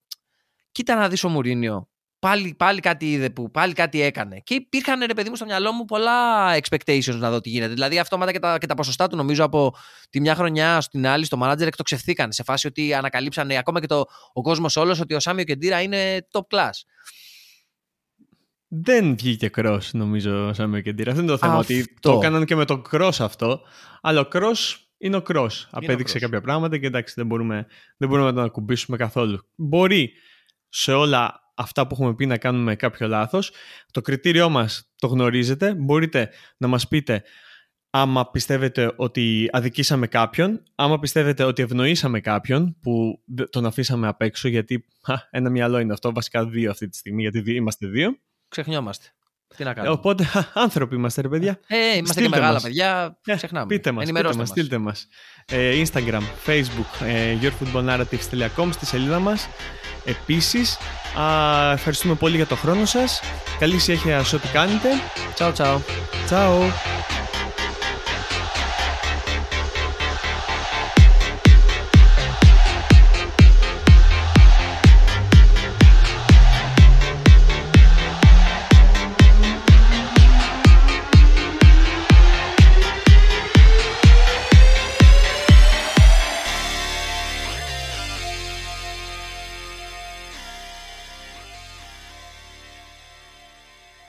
κοίτα να δεις ο Μουρίνιο. Πάλι, πάλι κάτι είδε που, πάλι κάτι έκανε. Και υπήρχαν ρε παιδί μου στο μυαλό μου πολλά expectations να δω τι γίνεται. Δηλαδή, αυτόματα και τα, και τα ποσοστά του, νομίζω, από τη μια χρονιά στην άλλη, στο manager εκτοξευθήκαν. Σε φάση ότι ανακαλύψανε ακόμα και το, ο κόσμος όλος ότι ο Σάμι Κεντίρα είναι top class. Δεν βγήκε cross, νομίζω, ο Σάμι Κεντίρα. Αυτό είναι το θέμα. Αυτό. Ότι το έκαναν και με το cross αυτό. Αλλά ο cross είναι ο cross. Απέδειξε κάποια πράγματα και εντάξει, δεν μπορούμε, δεν μπορούμε να τον ακουμπήσουμε καθόλου. Μπορεί σε όλα αυτά που έχουμε πει να κάνουμε κάποιο λάθος. Το κριτήριό μας το γνωρίζετε. Μπορείτε να μας πείτε άμα πιστεύετε ότι αδικήσαμε κάποιον, άμα πιστεύετε ότι ευνοήσαμε κάποιον που τον αφήσαμε απ' έξω, γιατί α, ένα μυαλό είναι αυτό, βασικά δύο αυτή τη στιγμή, γιατί είμαστε δύο. Ξεχνιόμαστε. Τι να κάνουμε. Οπότε α, άνθρωποι είμαστε ρε παιδιά. Ε, είμαστε στείλτε και μεγάλα μας. παιδιά. Ε, ξεχνάμε. Πείτε μας, ενημερώστε μας. Στείλτε μας. Ε, Instagram, Facebook, ε, γιουρ φούτμπολ νάρατιβς τελεία κομ στη σελίδα μας. Επίσης, α, ευχαριστούμε πολύ για το χρόνο σας. Καλή συνέχεια σε ό,τι κάνετε. Ciao, ciao. Ciao.